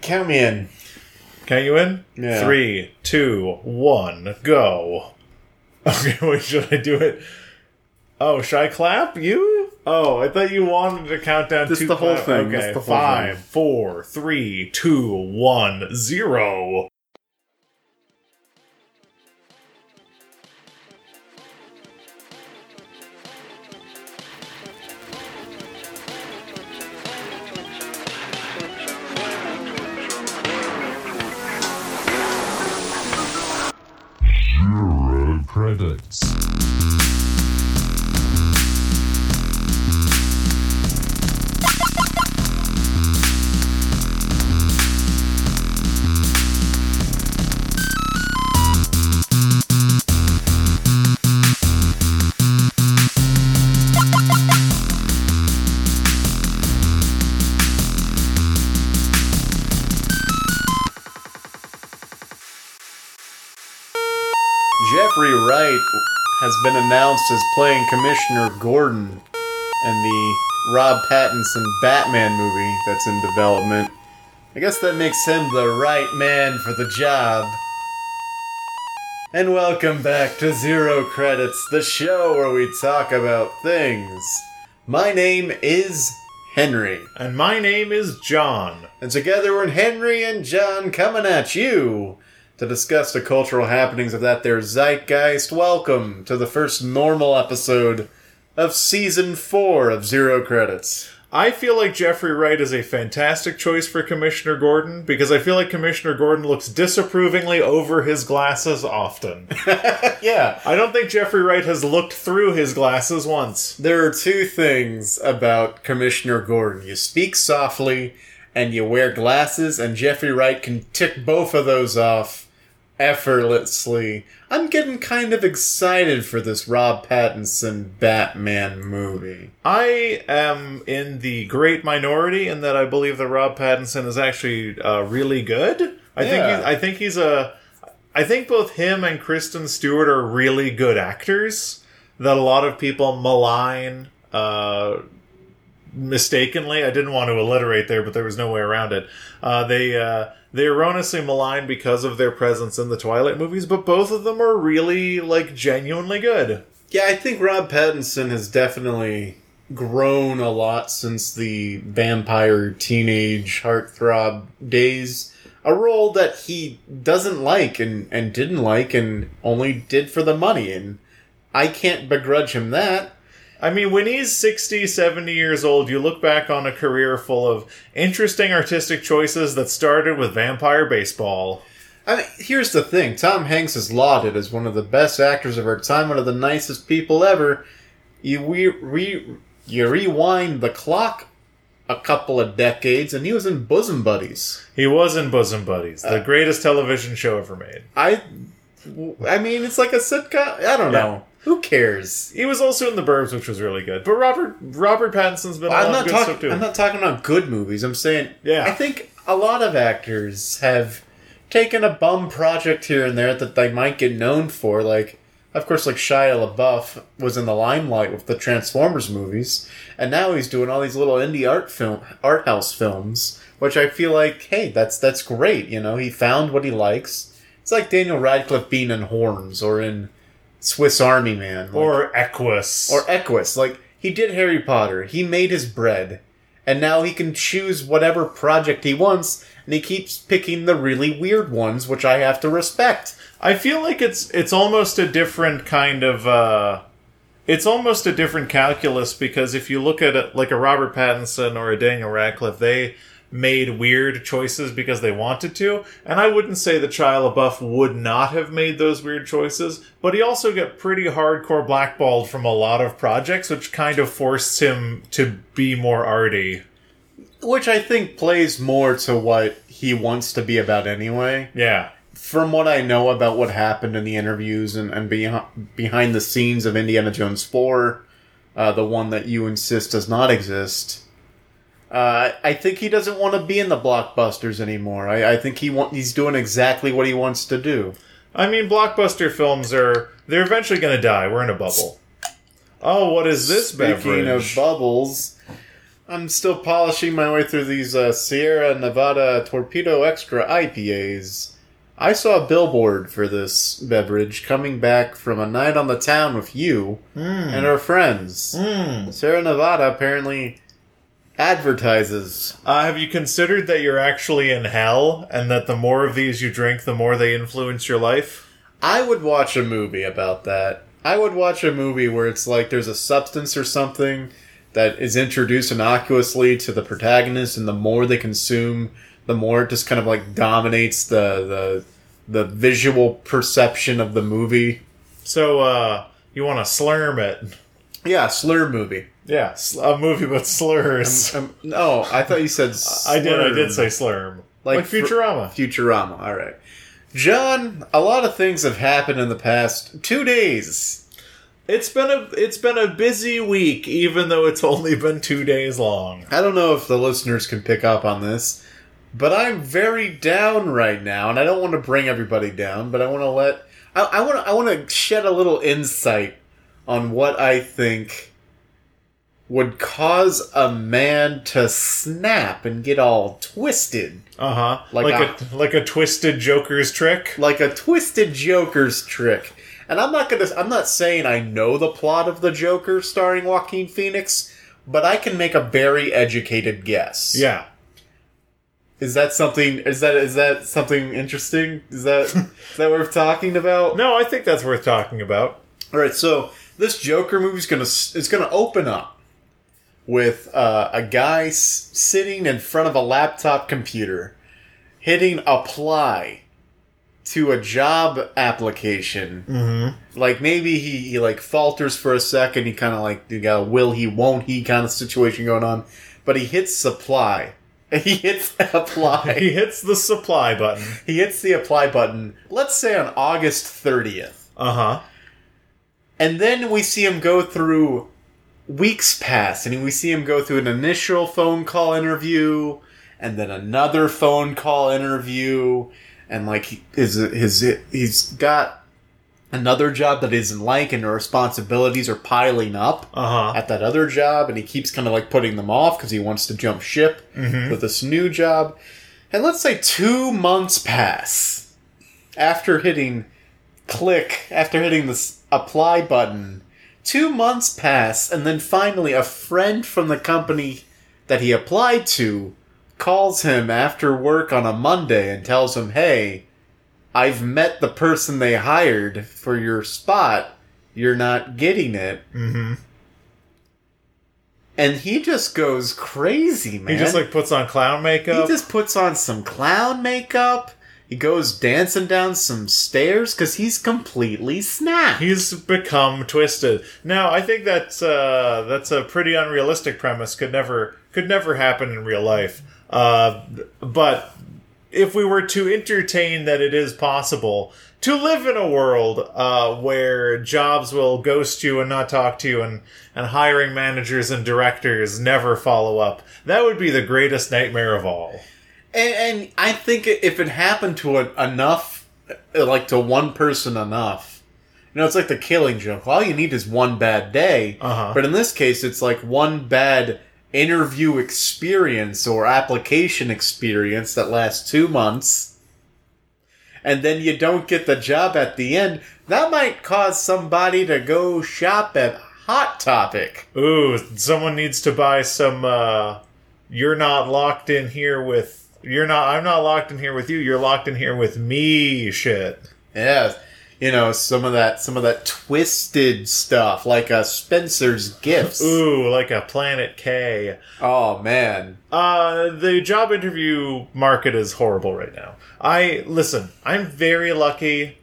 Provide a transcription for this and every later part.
Count me in. Count you in? Yeah. 3, 2, 1, go. Okay, wait, should I do it? Oh, should I clap? You? Oh, I thought you wanted to count down this two. This the whole thing. Okay, the whole 5, 4, 3, 2, 1, 0. Credits. Jeffrey Wright has been announced as playing Commissioner Gordon in the Rob Pattinson Batman movie that's in development. I guess that makes him the right man for the job. And welcome back to Zero Credits, the show where we talk about things. My name is Henry. And my name is John. And together we're Henry and John coming at you to discuss the cultural happenings of that there zeitgeist. Welcome to the first normal episode of Season 4 of Zero Credits. I feel like Jeffrey Wright is a fantastic choice for Commissioner Gordon, because I feel like Commissioner Gordon looks disapprovingly over his glasses often. Yeah. I don't think Jeffrey Wright has looked through his glasses once. There are two things about Commissioner Gordon. You speak softly, and you wear glasses, and Jeffrey Wright can tick both of those off effortlessly. I'm getting kind of excited for this Rob Pattinson Batman movie. I am in the great minority in that I believe that Rob Pattinson is actually really good. I think both him and Kristen Stewart are really good actors that a lot of people malign mistakenly. I didn't want to alliterate there, but there was no way around it. They erroneously maligned because of their presence in the Twilight movies, but both of them are really, like, genuinely good. Yeah, I think Rob Pattinson has definitely grown a lot since the vampire teenage heartthrob days. A role that he doesn't like and didn't like and only did for the money, and I can't begrudge him that. I mean, when he's 60, 70 years old, you look back on a career full of interesting artistic choices that started with vampire baseball. I mean, here's the thing. Tom Hanks is lauded as one of the best actors of our time, one of the nicest people ever. You rewind the clock a couple of decades, and he was in Bosom Buddies. He was in Bosom Buddies, the greatest television show ever made. I mean, it's like a sitcom. I don't know. Who cares? He was also in The Burbs, which was really good. But Robert Pattinson's been a lot of good stuff, too. I'm not talking about good movies. I'm saying, yeah. I think a lot of actors have taken a bum project here and there that they might get known for. Like, of course, like Shia LaBeouf was in the limelight with the Transformers movies. And now he's doing all these little indie art house films, which I feel like, hey, that's great. You know, he found what he likes. It's like Daniel Radcliffe being in Horns or in Swiss Army Man. Or Equus. Like, he did Harry Potter. He made his bread. And now he can choose whatever project he wants, and he keeps picking the really weird ones, which I have to respect. I feel like it's almost a different kind of it's almost a different calculus, because if you look at it, like a Robert Pattinson or a Daniel Radcliffe, they made weird choices because they wanted to, and I wouldn't say that Shia LaBeouf would not have made those weird choices, but he also got pretty hardcore blackballed from a lot of projects, which kind of forced him to be more arty. Which I think plays more to what he wants to be about anyway. Yeah. From what I know about what happened in the interviews and behind the scenes of Indiana Jones 4, the one that you insist does not exist, I think he doesn't want to be in the blockbusters anymore. I think he's doing exactly what he wants to do. I mean, blockbuster films they're eventually going to die. We're in a bubble. Oh, what is this beverage? Speaking of bubbles, I'm still polishing my way through these Sierra Nevada Torpedo Extra IPAs. I saw a billboard for this beverage coming back from a night on the town with you and her friends. Sierra Nevada apparently advertises. Have you considered that you're actually in hell and that the more of these you drink, the more they influence your life? I would watch a movie about that. I would watch a movie where it's like there's a substance or something that is introduced innocuously to the protagonist, and the more they consume, the more it just kind of like dominates the visual perception of the movie. So, you want to slurm it. Yeah, slur movie. Yeah, a movie with slurs. No, I thought you said slurm. I did say slurm. Like Futurama. Futurama, alright. John, a lot of things have happened in the past 2 days. It's been a busy week, even though it's only been 2 days long. I don't know if the listeners can pick up on this, but I'm very down right now, and I don't want to bring everybody down, but I want to I want to shed a little insight on what I think would cause a man to snap and get all twisted. Uh-huh. Like a twisted Joker's trick? Like a twisted Joker's trick. And I'm not saying I know the plot of the Joker starring Joaquin Phoenix, but I can make a very educated guess. Yeah. Is that something interesting? Is that worth talking about? No, I think that's worth talking about. All right, so this Joker movie is going to open up with a guy sitting in front of a laptop computer, hitting apply to a job application. Mm-hmm. Like maybe he like falters for a second. He kind of like you got a will he won't he kind of situation going on, but he hits apply. He hits apply. He hits the supply button. He hits the apply button, let's say on August 30th. Uh-huh. And then we see him go through weeks pass, and we see him go through an initial phone call interview, and then another phone call interview, and like he's got another job that isn't like, and the responsibilities are piling up at that other job, and he keeps kind of like putting them off because he wants to jump ship with this new job. And let's say 2 months pass after hitting this apply button. 2 months pass, and then finally a friend from the company that he applied to calls him after work on a Monday and tells him, "Hey, I've met the person they hired for your spot. You're not getting it." Mm-hmm. And he just goes crazy, man. He just like puts on clown makeup. He just puts on some clown makeup. He goes dancing down some stairs because he's completely snapped. He's become twisted. Now, I think that's a pretty unrealistic premise. Could never happen in real life. But if we were to entertain that it is possible to live in a world where jobs will ghost you and not talk to you, and hiring managers and directors never follow up, that would be the greatest nightmare of all. And I think if it happened to to one person enough, you know, it's like the Killing Joke. All you need is one bad day. Uh-huh. But in this case, it's like one bad interview experience or application experience that lasts 2 months, and then you don't get the job at the end. That might cause somebody to go shop at Hot Topic. Ooh, someone needs to buy some I'm not locked in here with you, you're locked in here with me shit. Yeah, you know, some of that twisted stuff, like a Spencer's Gifts. Ooh, like a Planet K. Oh, man. The job interview market is horrible right now. I'm very lucky.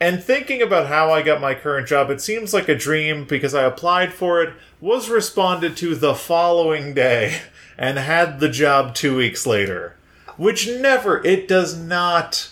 And thinking about how I got my current job, it seems like a dream because I applied for it, was responded to the following day, and had the job 2 weeks later. Which it does not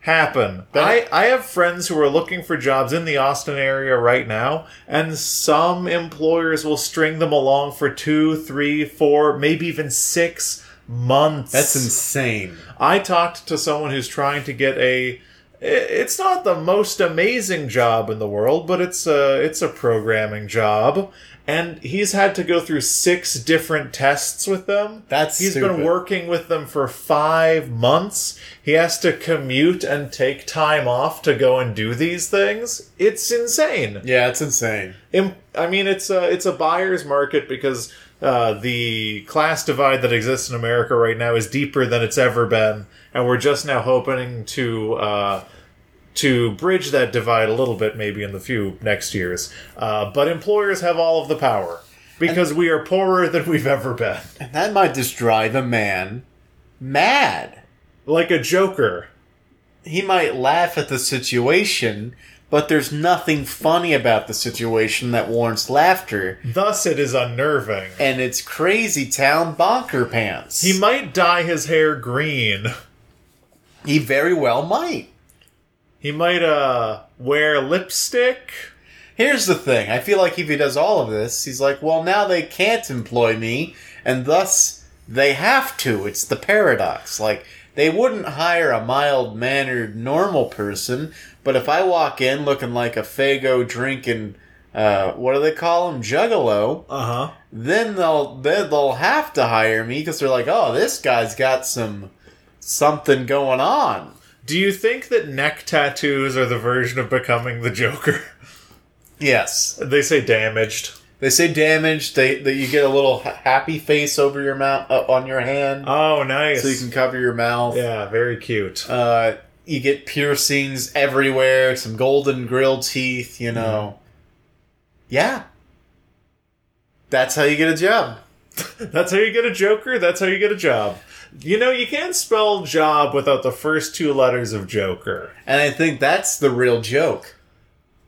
happen. I have friends who are looking for jobs in the Austin area right now, and some employers will string them along for 2, 3, 4, maybe even 6 months. That's insane. I talked to someone who's trying to get a It's not the most amazing job in the world, but it's a programming job. And he's had to go through 6 different tests with them. He's been working with them for 5 months. He has to commute and take time off to go and do these things. It's insane. Yeah, it's insane. I mean, it's a buyer's market because the class divide that exists in America right now is deeper than it's ever been. And we're just now hoping to bridge that divide a little bit, maybe in the few next years. But employers have all of the power, because we are poorer than we've ever been. And that might just drive a man mad. Like a Joker. He might laugh at the situation, but there's nothing funny about the situation that warrants laughter. Thus, it is unnerving. And it's crazy town bonker pants. He might dye his hair green. He very well might. He might wear lipstick. Here's the thing. I feel like if he does all of this, he's like, well, now they can't employ me, and thus they have to. It's the paradox. Like, they wouldn't hire a mild-mannered, normal person, but if I walk in looking like a Faygo drinking, what do they call him? Juggalo. Uh-huh. Then they'll have to hire me, because they're like, oh, this guy's got something going on. Do you think that neck tattoos are the version of becoming the Joker? Yes. They say damaged. That you get a little happy face over your mouth on your hand. Oh, nice! So you can cover your mouth. Yeah, very cute. You get piercings everywhere. Some golden grill teeth. You know. Yeah. That's how you get a job. That's how you get a Joker. That's how you get a job. You know, you can't spell job without the first 2 letters of Joker. And I think that's the real joke.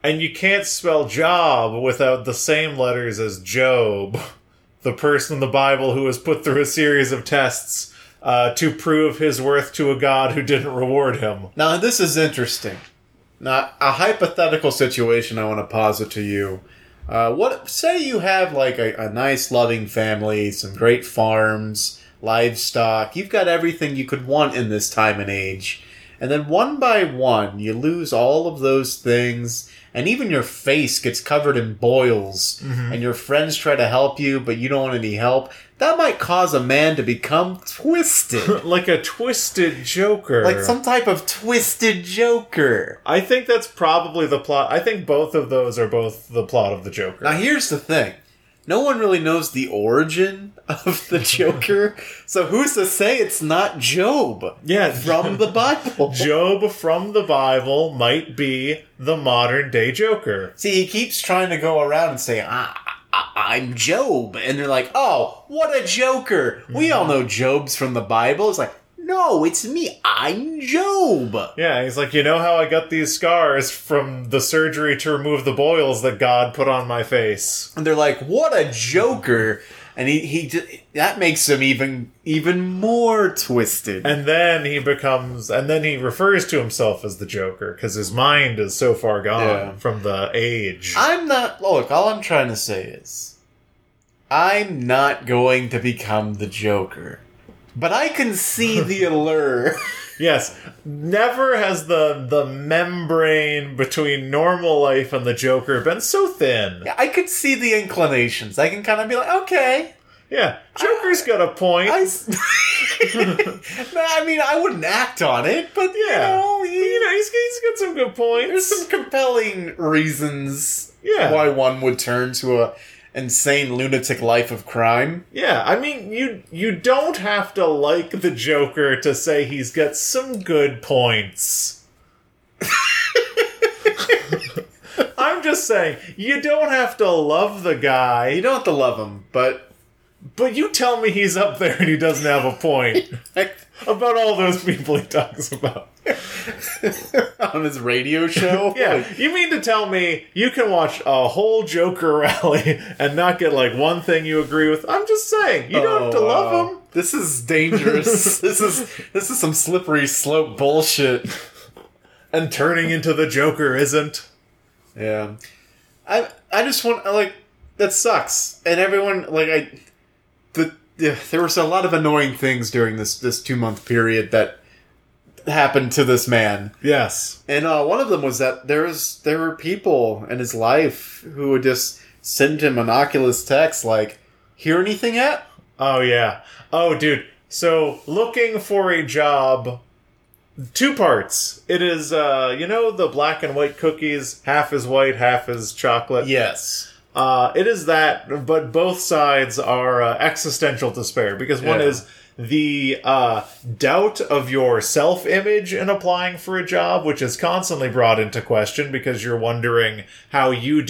And you can't spell job without the same letters as Job, the person in the Bible who was put through a series of tests to prove his worth to a god who didn't reward him. Now, this is interesting. Now, a hypothetical situation I want to posit to you. What say you have, like, a nice, loving family, some great farms, livestock, you've got everything you could want in this time and age, and then one by one you lose all of those things, and even your face gets covered in boils, and your friends try to help you, but you don't want any help. That might cause a man to become twisted. Like a twisted Joker. Like some type of twisted Joker. I think that's probably the plot. I think both of those are both the plot of the Joker. Now here's the thing. No one really knows the origin of the Joker, so who's to say it's not Job? Yeah, from the Bible. Job from the Bible might be the modern-day Joker. See, he keeps trying to go around and say, I'm Job. And they're like, oh, what a Joker. We all know Job's from the Bible. It's like, no, it's me. I'm Job. Yeah, he's like, you know how I got these scars from the surgery to remove the boils that God put on my face? And they're like, what a Joker. And that makes him even more twisted. And then he refers to himself as the Joker because his mind is so far gone from the age. Look, all I'm trying to say is, I'm not going to become the Joker. But I can see the allure. Yes. Never has the membrane between normal life and the Joker been so thin. Yeah, I could see the inclinations. I can kind of be like, okay. Yeah. Joker's got a point. I mean, I wouldn't act on it, but you know, he's got some good points. There's some compelling reasons why one would turn to a insane lunatic life of crime. Yeah, I mean, you don't have to like the Joker to say he's got some good points. I'm just saying, you don't have to love the guy. You don't have to love him, but you tell me he's up there and he doesn't have a point about all those people he talks about. On his radio show? Yeah. Like, you mean to tell me you can watch a whole Joker rally and not get, like, one thing you agree with? I'm just saying. You don't have to love him. This is dangerous. This is some slippery slope bullshit. And turning into the Joker isn't. Yeah. I just want, like, that sucks. And everyone, like, there was a lot of annoying things during this 2-month period that happened to this man. Yes. And one of them was that there were people in his life who would just send him innocuous texts like, hear anything yet? Oh, yeah. Oh, dude. So, looking for a job... Two parts. It is, the black and white cookies, half is white, half is chocolate. Yes. It is that, but both sides are existential despair, because one is the doubt of your self-image in applying for a job, which is constantly brought into question because you're wondering how you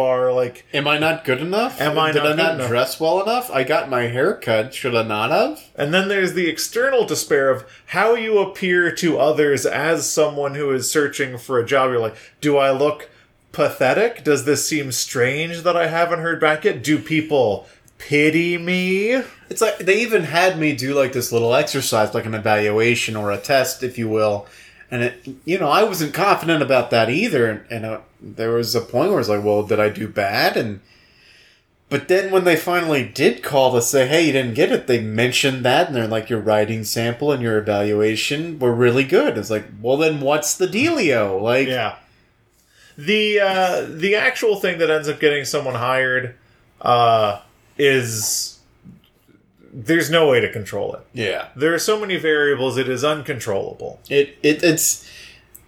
are, like... Am I not good enough? Did I not dress well enough? I got my hair cut. Should I not have? And then there's the external despair of how you appear to others as someone who is searching for a job. You're like, do I look pathetic? Does this seem strange that I haven't heard back yet? Do people... pity me? It's like they even had me do like this little exercise, like an evaluation or a test, if you will. And I wasn't confident about that either. And there was a point where I was like, well, did I do bad? But then when they finally did call to say, hey, you didn't get it, they mentioned that. And they're like, your writing sample and your evaluation were really good. It's like, well, then what's the dealio? Like, yeah. The actual thing that ends up getting someone hired, is there's no way to control it. Yeah. There are so many variables, it is uncontrollable. It's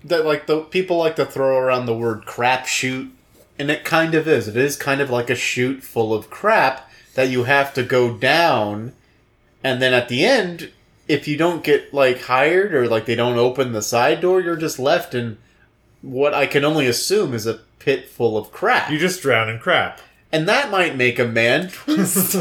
that, like, the people like to throw around the word crapshoot, and it kind of is. It is kind of like a chute full of crap that you have to go down, and then at the end, if you don't get, like, hired or, like, they don't open the side door, you're just left in what I can only assume is a pit full of crap. You just drown in crap. And that might make a man twist.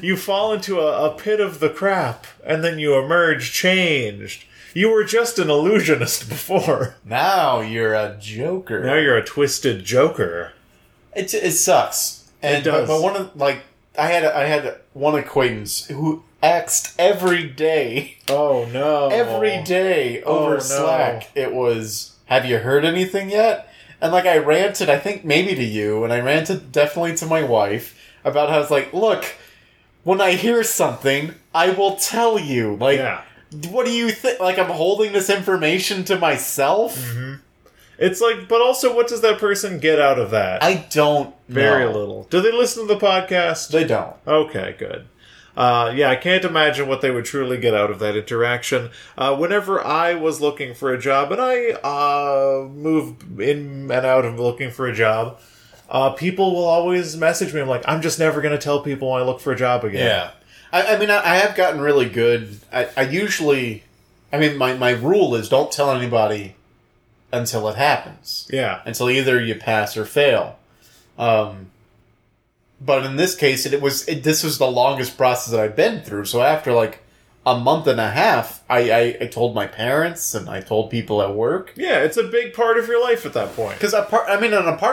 You fall into a pit of the crap, and then you emerge changed. You were just an illusionist before. Now you're a joker. Now you're a twisted joker. It sucks. And, it does. But one of, like, I had one acquaintance who axed every day. Oh, no. Every day over Slack. It was, have you heard anything yet? And, like, I ranted, I think maybe to you, and I ranted definitely to my wife about how it's like, look, when I hear something, I will tell you. Like, What do you think? Like, I'm holding this information to myself? Mm-hmm. It's like, but also, what does that person get out of that? I don't know. Very little. Do they listen to the podcast? They don't. Okay, good. I can't imagine what they would truly get out of that interaction. Whenever I was looking for a job, and I moved in and out of looking for a job, people will always message me. I'm like, I'm just never going to tell people when I look for a job again. Yeah. I mean, I have gotten really good. I usually, my rule is don't tell anybody until it happens. Yeah. Until either you pass or fail. But in this case, this was the longest process that I've been through. So after like a month and a half, I told my parents and I told people at work. Yeah, it's a big part of your life at that point. Because a part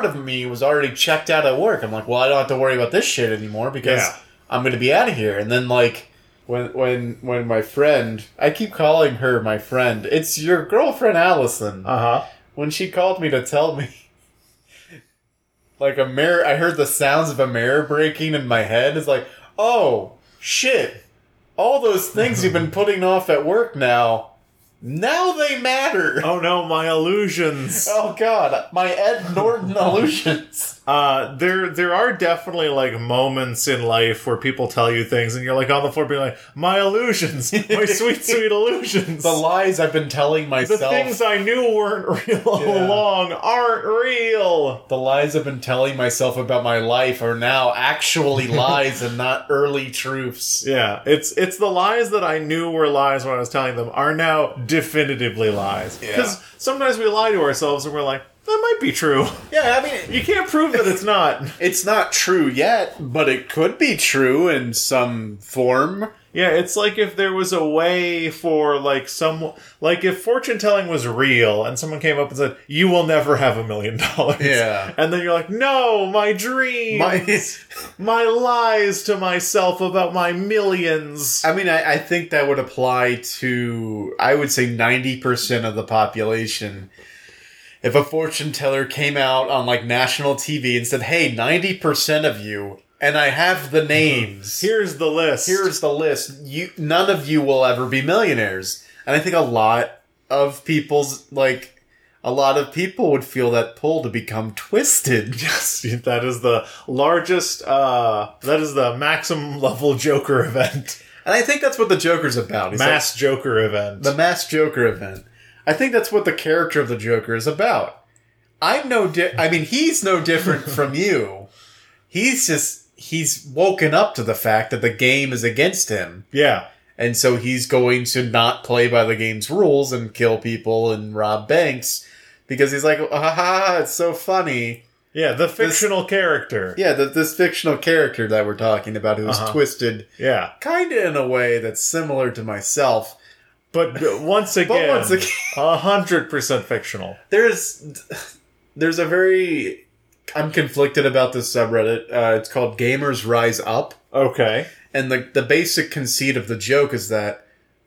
of me was already checked out at work. I'm like, well, I don't have to worry about this shit anymore because I'm going to be out of here. And then like when my friend, I keep calling her my friend. It's your girlfriend, Allison. Uh-huh. When she called me to tell me. Like a mirror, I heard the sounds of a mirror breaking in my head. It's like, oh, shit. All those things you've been putting off at work now they matter. Oh no, my illusions. Oh god, my Ed Norton illusions. There are definitely like moments in life where people tell you things and you're like on the floor being like, my illusions, my sweet, sweet illusions. The lies I've been telling myself. The things I knew weren't real all along aren't real. The lies I've been telling myself about my life are now actually lies and not early truths. Yeah, it's the lies that I knew were lies when I was telling them are now definitively lies. Because sometimes we lie to ourselves and we're like, that might be true. Yeah, I mean, you can't prove that it's not. It's not true yet, but it could be true in some form. Yeah, it's like if there was a way for, like, some... Like, if fortune-telling was real, and someone came up and said, you will never have $1 million. Yeah. And then you're like, no, my dreams! My lies to myself about my millions! I mean, I think that would apply to, I would say, 90% of the population. If a fortune teller came out on, like, national TV and said, hey, 90% of you And I have the names. Here's the list. You, none of you will ever be millionaires. And I think a lot of people's, like, a lot of people would feel that pull to become twisted. Yes, that is the largest, that is the maximum level Joker event. And I think that's what the Joker's about. He's mass like, Joker event. The mass Joker event. I think that's what the character of the Joker is about. I'm no he's no different from you. He's just, he's woken up to the fact that the game is against him. Yeah. And so he's going to not play by the game's rules and kill people and rob banks because he's like, ah, it's so funny. Yeah, the fictional character. Yeah, this fictional character that we're talking about who's twisted. Yeah. Kind of in a way that's similar to myself. But once again, 100% fictional. There's a very... I'm conflicted about this subreddit. It's called Gamers Rise Up. Okay. And the basic conceit of the joke is that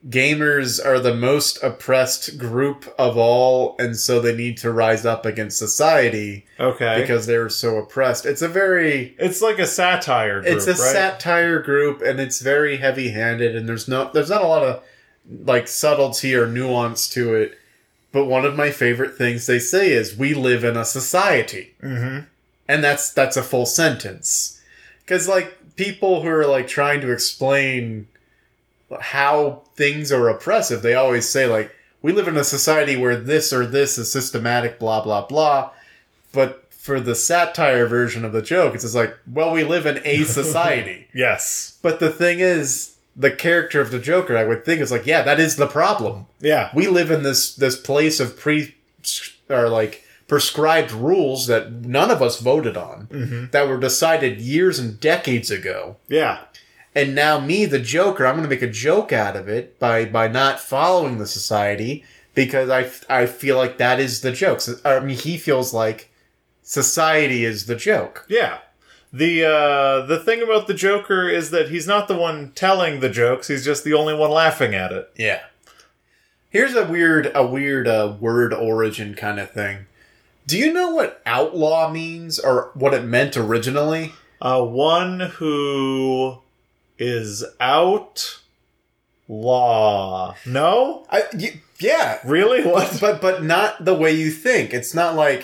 gamers are the most oppressed group of all, and so they need to rise up against society. Okay. Because they're so oppressed. It's a very... It's like a satire group, It's a right? satire group, and it's very heavy-handed, and there's not a lot of... like subtlety or nuance to it, but one of my favorite things they say is we live in a society, and that's a full sentence, because like people who are like trying to explain how things are oppressive, they always say like we live in a society where this or this is systematic, blah blah blah. But for the satire version of the joke, it's just like, well, we live in a society. Yes, but the thing is, the character of the Joker, I would think, is like, yeah, that is the problem. Yeah. We live in this place of prescribed rules that none of us voted on, that were decided years and decades ago. Yeah. And now me, the Joker, I'm going to make a joke out of it by not following the society, because I feel like that is the joke. So, I mean, he feels like society is the joke. Yeah. The thing about the Joker is that he's not the one telling the jokes, he's just the only one laughing at it. Yeah. Here's a weird word origin kind of thing. Do you know what outlaw means, or what it meant originally? One who is outlaw. No? Yeah. Really? What? But not the way you think. It's not one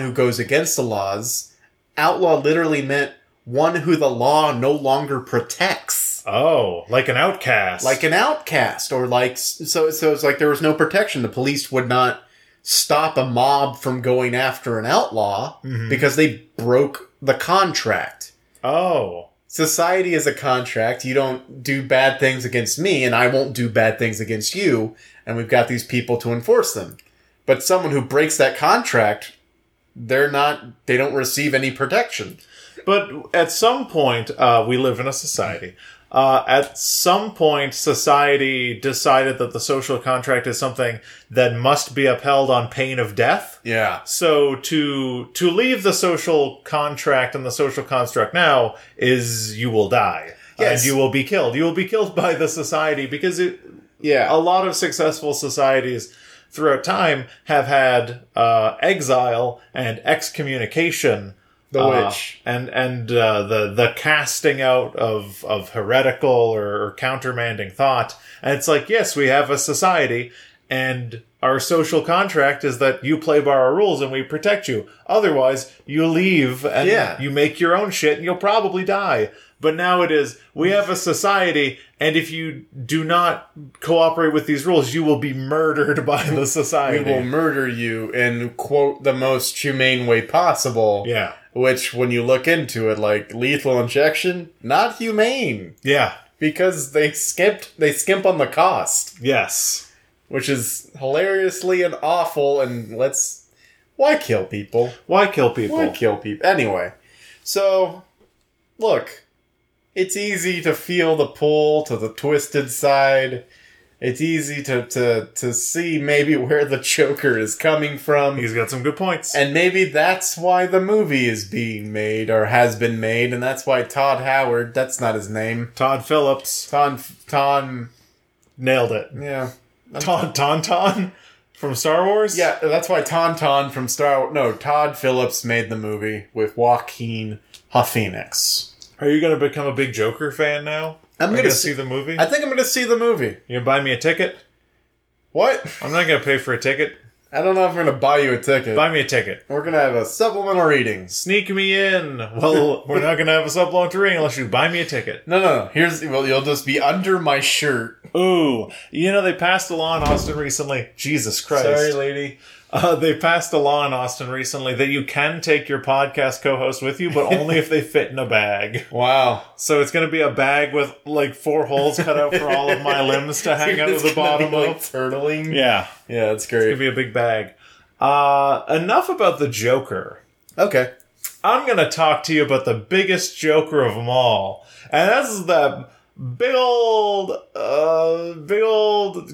who goes against the laws. Outlaw literally meant one who the law no longer protects. Oh, like an outcast. Or like... So it's like there was no protection. The police would not stop a mob from going after an outlaw because they broke the contract. Oh. Society is a contract. You don't do bad things against me, and I won't do bad things against you, and we've got these people to enforce them. But someone who breaks that contract... They don't receive any protection. But at some point, we live in a society. At some point, society decided that the social contract is something that must be upheld on pain of death. Yeah. So to leave the social contract and the social construct now is you will die. Yes. And you will be killed. You will be killed by the society because a lot of successful societies... throughout time, have had exile and excommunication. The witch. And the casting out of heretical or countermanding thought. And it's like, yes, we have a society, and our social contract is that you play by our rules and we protect you. Otherwise, you leave and you make your own shit and you'll probably die. But now it is, we have a society, and if you do not cooperate with these rules, you will be murdered by the society. We will murder you in, quote, the most humane way possible. Yeah. Which, when you look into it, like, lethal injection, not humane. Yeah. Because they skimp on the cost. Yes. Which is hilariously and awful, and why kill people? Anyway. So, look... It's easy to feel the pull to the twisted side. It's easy to see maybe where the Joker is coming from. He's got some good points. And maybe that's why the movie is being made, or has been made, and that's why Todd Howard, that's not his name. Todd Phillips. Ton. Nailed it. Yeah. Ton from Star Wars? Yeah, that's why Ton from Star Wars. No, Todd Phillips made the movie with Joaquin Joaquin Phoenix. Are you going to become a big Joker fan now? I'm going to see the movie. I think I'm going to see the movie. You buy me a ticket? What? I'm not going to pay for a ticket. I don't know if I'm going to buy you a ticket. Buy me a ticket. We're going to have a supplemental reading. Sneak me in. Well, we're not going to have a supplemental reading unless you buy me a ticket. No. Well, you'll just be under my shirt. Ooh. You know, they passed a law in Austin recently. Jesus Christ. Sorry, lady. They passed a law in Austin recently that you can take your podcast co-host with you, but only if they fit in a bag. Wow. So it's going to be a bag with, like, 4 holes cut out for all of my limbs to hang out of the bottom of. It's going to be, like, turtling. Yeah. Yeah, that's great. It's going to be a big bag. Enough about the Joker. Okay. I'm going to talk to you about the biggest Joker of them all. And that's the big old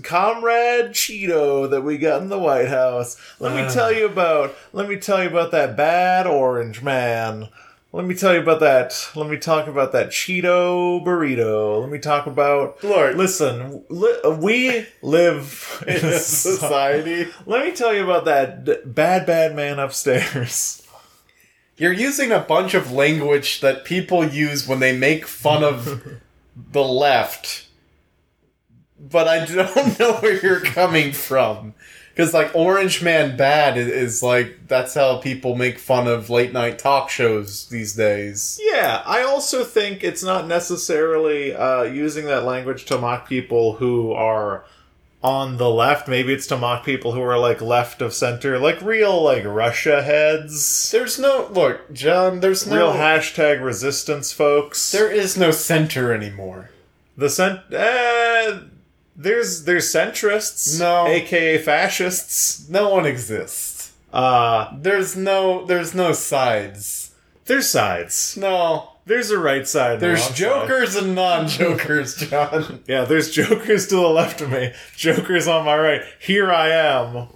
Comrade Cheeto that we got in the White House. Let me tell you about that bad orange man. Let me talk about that Cheeto burrito. Let me talk about... Lord. Listen, we live in a society. Let me tell you about that bad man upstairs. You're using a bunch of language that people use when they make fun of... the left, but I don't know where you're coming from, because like Orange Man Bad is like, that's how people make fun of late night talk shows these days. Yeah, I also think it's not necessarily using that language to mock people who are on the left. Maybe it's to mock people who are like left of center, like real like Russia heads. There's no real hashtag resistance folks. There is no center anymore. There's centrists. No, aka fascists. No one exists. There's no sides. There's sides. No. There's a right side. There's jokers and non-jokers, John. Yeah, there's jokers to the left of me. Jokers on my right. Here I am.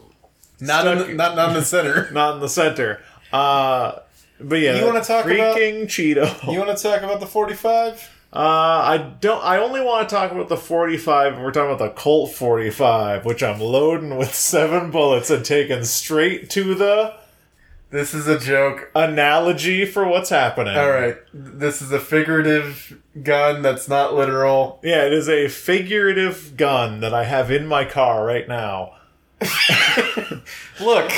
Not in the center. Not in the center. But yeah, you want to talk about Cheeto? You want to talk about the 45? I don't. I only want to talk about the 45. We're talking about the Colt 45, which I'm loading with 7 bullets and taking straight to the... This is a joke. Analogy for what's happening. All right. This is a figurative gun that's not literal. Yeah, it is a figurative gun that I have in my car right now. Look.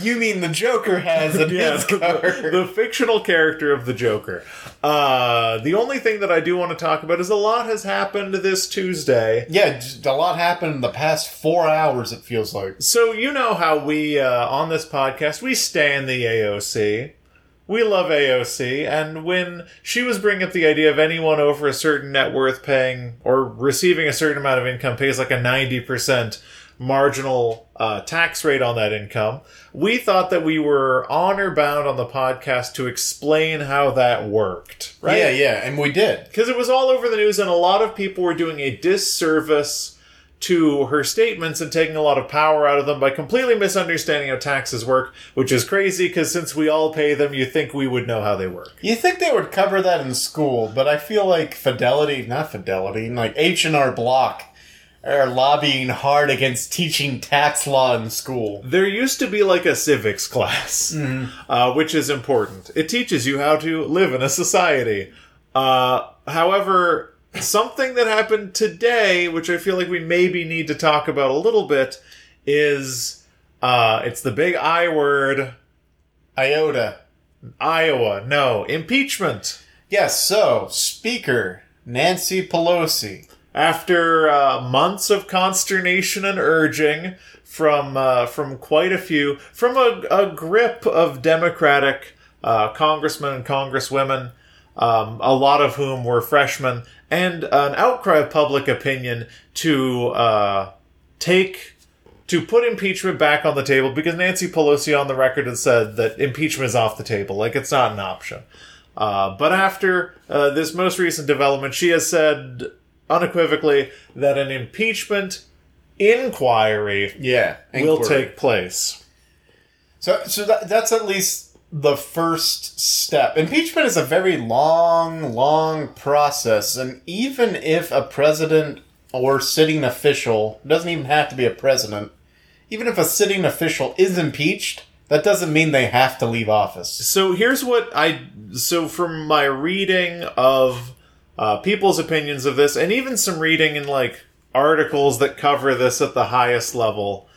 You mean the Joker has in his car. The fictional character of the Joker. The only thing that I do want to talk about is a lot has happened this Tuesday. Yeah, a lot happened in the past 4 hours, it feels like. So you know how we, on this podcast, we stan the AOC. We love AOC, and when she was bringing up the idea of anyone over a certain net worth paying or receiving a certain amount of income pays like a 90% marginal tax rate on that income, we thought that we were honor-bound on the podcast to explain how that worked, right? Yeah, and we did. Because it was all over the news, and a lot of people were doing a disservice to her statements and taking a lot of power out of them by completely misunderstanding how taxes work, which is crazy, because since we all pay them, you think we would know how they work. You think they would cover that in school, but I feel like like H&R Block are lobbying hard against teaching tax law in school. There used to be like a civics class, which is important. It teaches you how to live in a society. However, something that happened today, which I feel like we maybe need to talk about a little bit, is it's the big I word. IOTA. Iowa. No. Impeachment. Yes, so, Speaker Nancy Pelosi... After months of consternation and urging from quite a few, from a grip of Democratic congressmen and congresswomen, a lot of whom were freshmen, and an outcry of public opinion to put impeachment back on the table, because Nancy Pelosi on the record had said that impeachment is off the table, like it's not an option. But after this most recent development, she has said... unequivocally that an impeachment inquiry will take place. So that's at least the first step. Impeachment is a very long process, and even if a president or sitting official, doesn't even have to be a president, even if a sitting official is impeached, That doesn't mean they have to leave office. So here's what So from my reading of people's opinions of this, and even some reading in, like, articles that cover this at the highest level,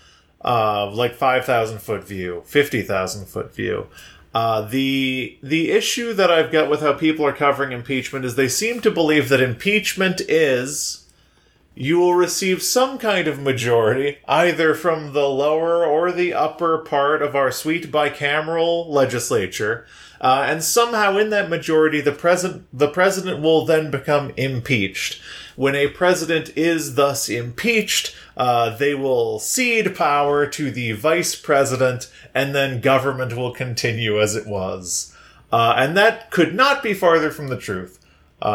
like 5,000-foot view, 50,000-foot view, the issue that I've got with how people are covering impeachment is they seem to believe that impeachment is you will receive some kind of majority, either from the lower or the upper part of our sweet bicameral legislature, and somehow in that majority the president will then become impeached. When a president is thus impeached, they will cede power to the vice president, and then government will continue as it was. And that could not be farther from the truth.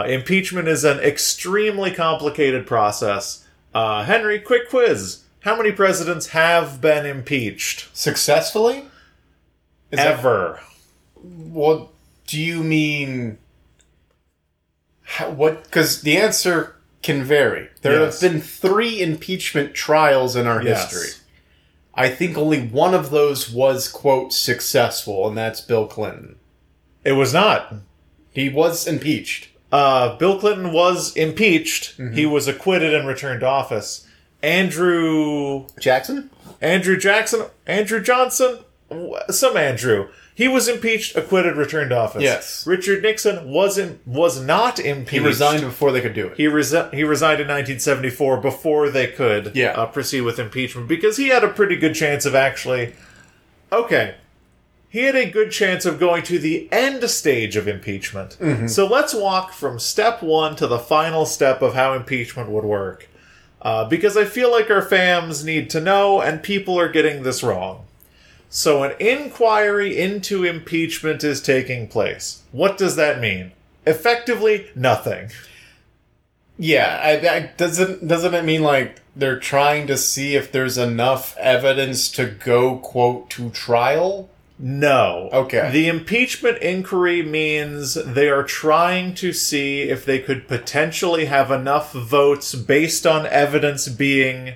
Impeachment is an extremely complicated process. Henry, quick quiz. How many presidents have been impeached? Successfully? Ever. Well, do you mean... What? Because the answer can vary. There have been 3 impeachment trials in our history. I think only one of those was, quote, successful, and that's Bill Clinton. It was not. He was impeached. Bill Clinton was impeached. Mm-hmm. He was acquitted and returned to office. Andrew Johnson? Some Andrew. He was impeached, acquitted, returned to office. Yes. Richard Nixon was not impeached. He resigned before they could do it. He resigned in 1974 before they could proceed with impeachment, because he had a pretty good chance of he had a good chance of going to the end stage of impeachment. Mm-hmm. So let's walk from step 1 to the final step of how impeachment would work. Because I feel like our fams need to know, and people are getting this wrong. So an inquiry into impeachment is taking place. What does that mean? Effectively, nothing. Yeah, doesn't it mean, like, they're trying to see if there's enough evidence to go, quote, to trial? No. Okay. The impeachment inquiry means they are trying to see if they could potentially have enough votes based on evidence being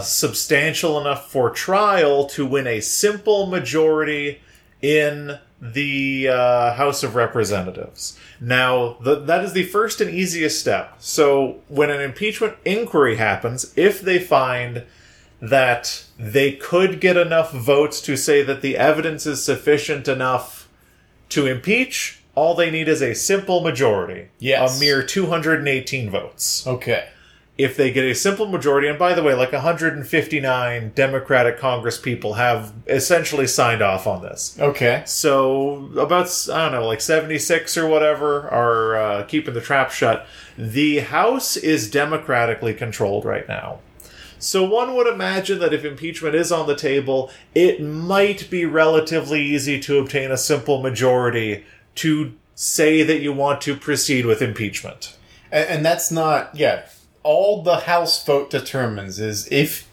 substantial enough for trial to win a simple majority in the House of Representatives. Now, that is the first and easiest step. So when an impeachment inquiry happens, if they find that they could get enough votes to say that the evidence is sufficient enough to impeach, all they need is a simple majority. Yes. A mere 218 votes. Okay. If they get a simple majority, and by the way, like 159 Democratic Congresspeople have essentially signed off on this. Okay. So about, 76 or whatever are keeping the trap shut. The House is democratically controlled right now. So one would imagine that if impeachment is on the table, it might be relatively easy to obtain a simple majority to say that you want to proceed with impeachment. And that's not... Yeah, all the House vote determines is if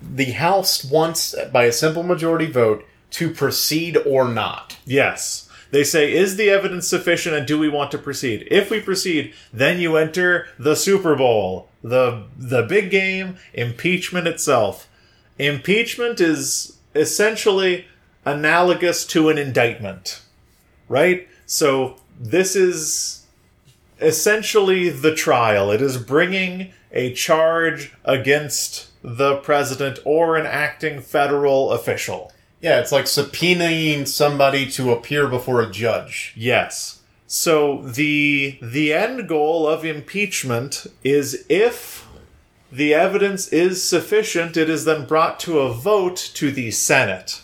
the House wants, by a simple majority vote, to proceed or not. Yes. They say, is the evidence sufficient and do we want to proceed? If we proceed, then you enter the Super Bowl, the big game, impeachment itself. Impeachment is essentially analogous to an indictment, right? So this is essentially the trial. It is bringing a charge against the president or an acting federal official. Yeah, it's like subpoenaing somebody to appear before a judge. Yes. So the end goal of impeachment is if the evidence is sufficient, it is then brought to a vote to the Senate.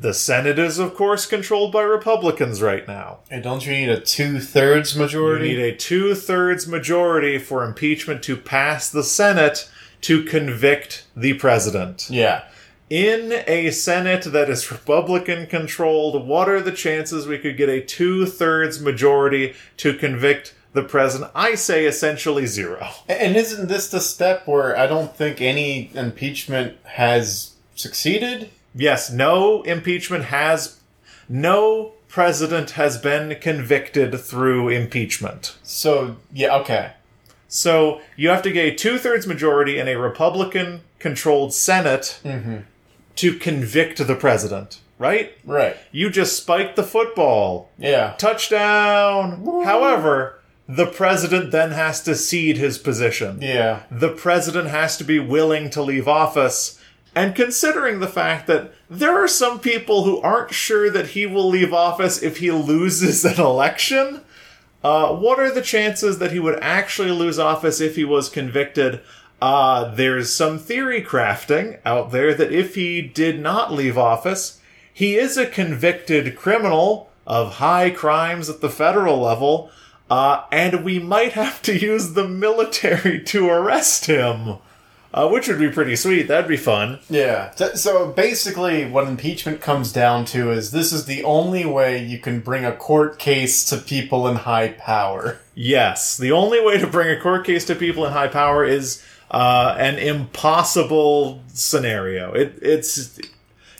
The Senate is, of course, controlled by Republicans right now. And don't you need a 2/3 majority? You need a 2/3 majority for impeachment to pass the Senate to convict the president. Yeah. In a Senate that is Republican-controlled, what are the chances we could get a 2/3 majority to convict the president? I say essentially zero. And isn't this the step where I don't think any impeachment has succeeded? Yes, no president has been convicted through impeachment. So, yeah, okay. So, you have to get a 2/3 majority in a Republican-controlled Senate... Mm-hmm. to convict the president. right? Right. You just spiked the football. Yeah. Touchdown. Woo. However, the president then has to cede his position. Yeah. The president has to be willing to leave office. And considering the fact that there are some people who aren't sure that he will leave office if he loses an election, what are the chances that he would actually lose office if he was convicted? There's some theory crafting out there that if he did not leave office, he is a convicted criminal of high crimes at the federal level, and we might have to use the military to arrest him. Which would be pretty sweet. That'd be fun. Yeah. So basically what impeachment comes down to is this is the only way you can bring a court case to people in high power. Yes. The only way to bring a court case to people in high power is an impossible scenario. It's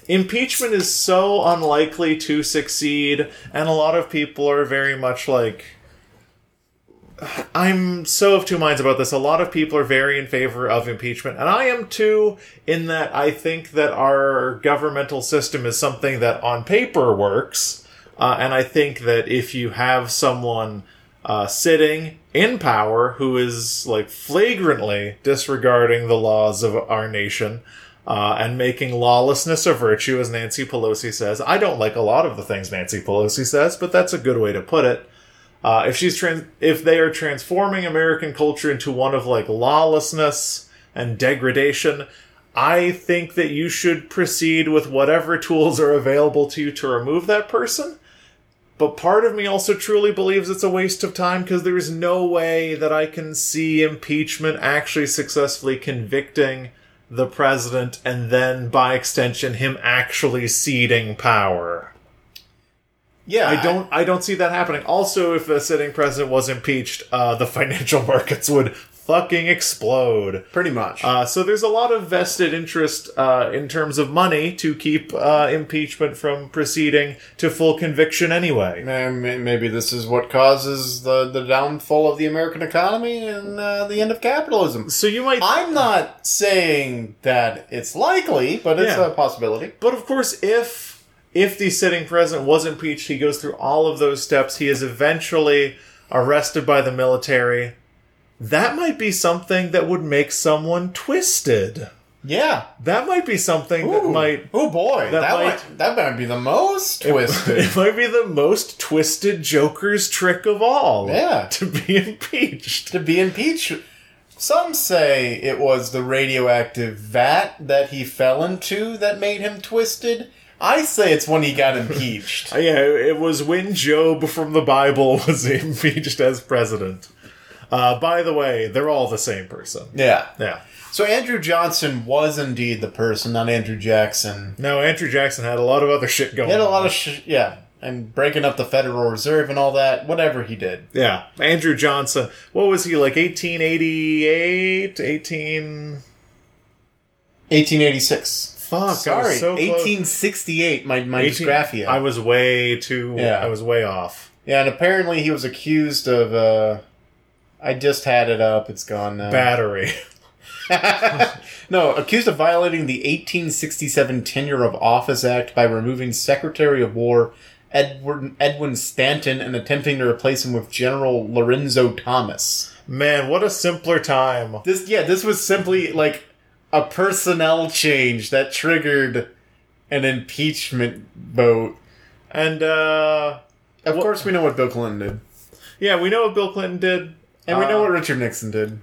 impeachment is so unlikely to succeed, and a lot of people are very much like... I'm so of two minds about this. A lot of people are very in favor of impeachment, and I am too, in that I think that our governmental system is something that on paper works, and I think that if you have someone sitting in power who is like flagrantly disregarding the laws of our nation and making lawlessness a virtue, as Nancy Pelosi says. I don't like a lot of the things Nancy Pelosi says, but that's a good way to put it. If they are transforming American culture into one of like lawlessness and degradation, I think that you should proceed with whatever tools are available to you to remove that person. But part of me also truly believes it's a waste of time, because there is no way that I can see impeachment actually successfully convicting the president and then, by extension, him actually ceding power. Yeah, I don't see that happening. Also, if the sitting president was impeached, the financial markets would fucking explode. Pretty much. So there's a lot of vested interest in terms of money to keep impeachment from proceeding to full conviction anyway. Maybe this is what causes the downfall of the American economy and the end of capitalism. So you might... I'm not saying that it's likely, but it's a possibility. But of course, If the sitting president was impeached, he goes through all of those steps. He is eventually arrested by the military. That might be something that would make someone twisted. Yeah. That might be something that might... Oh, boy. That might be the most twisted. It might be the most twisted Joker's trick of all. Yeah. To be impeached. Some say it was the radioactive vat that he fell into that made him twisted. I say it's when he got impeached. Yeah, it was when Job from the Bible was impeached as president. By the way, they're all the same person. Yeah. So Andrew Johnson was indeed the person, not Andrew Jackson. No, Andrew Jackson had a lot of other shit going on. He had a lot of shit, yeah. And breaking up the Federal Reserve and all that, whatever he did. Yeah, Andrew Johnson. What was he, like 1888? 1886. Fuck, sorry, I was so 1868. My dysgraphia. I was way too. Yeah. I was way off. Yeah, and apparently he was accused of. I just had it up. It's gone now. Battery. No, accused of violating the 1867 Tenure of Office Act by removing Secretary of War Edwin Stanton and attempting to replace him with General Lorenzo Thomas. Man, what a simpler time. This was simply like a personnel change that triggered an impeachment vote. And, of course, we know what Bill Clinton did. Yeah, we know what Bill Clinton did. And we know what Richard Nixon did.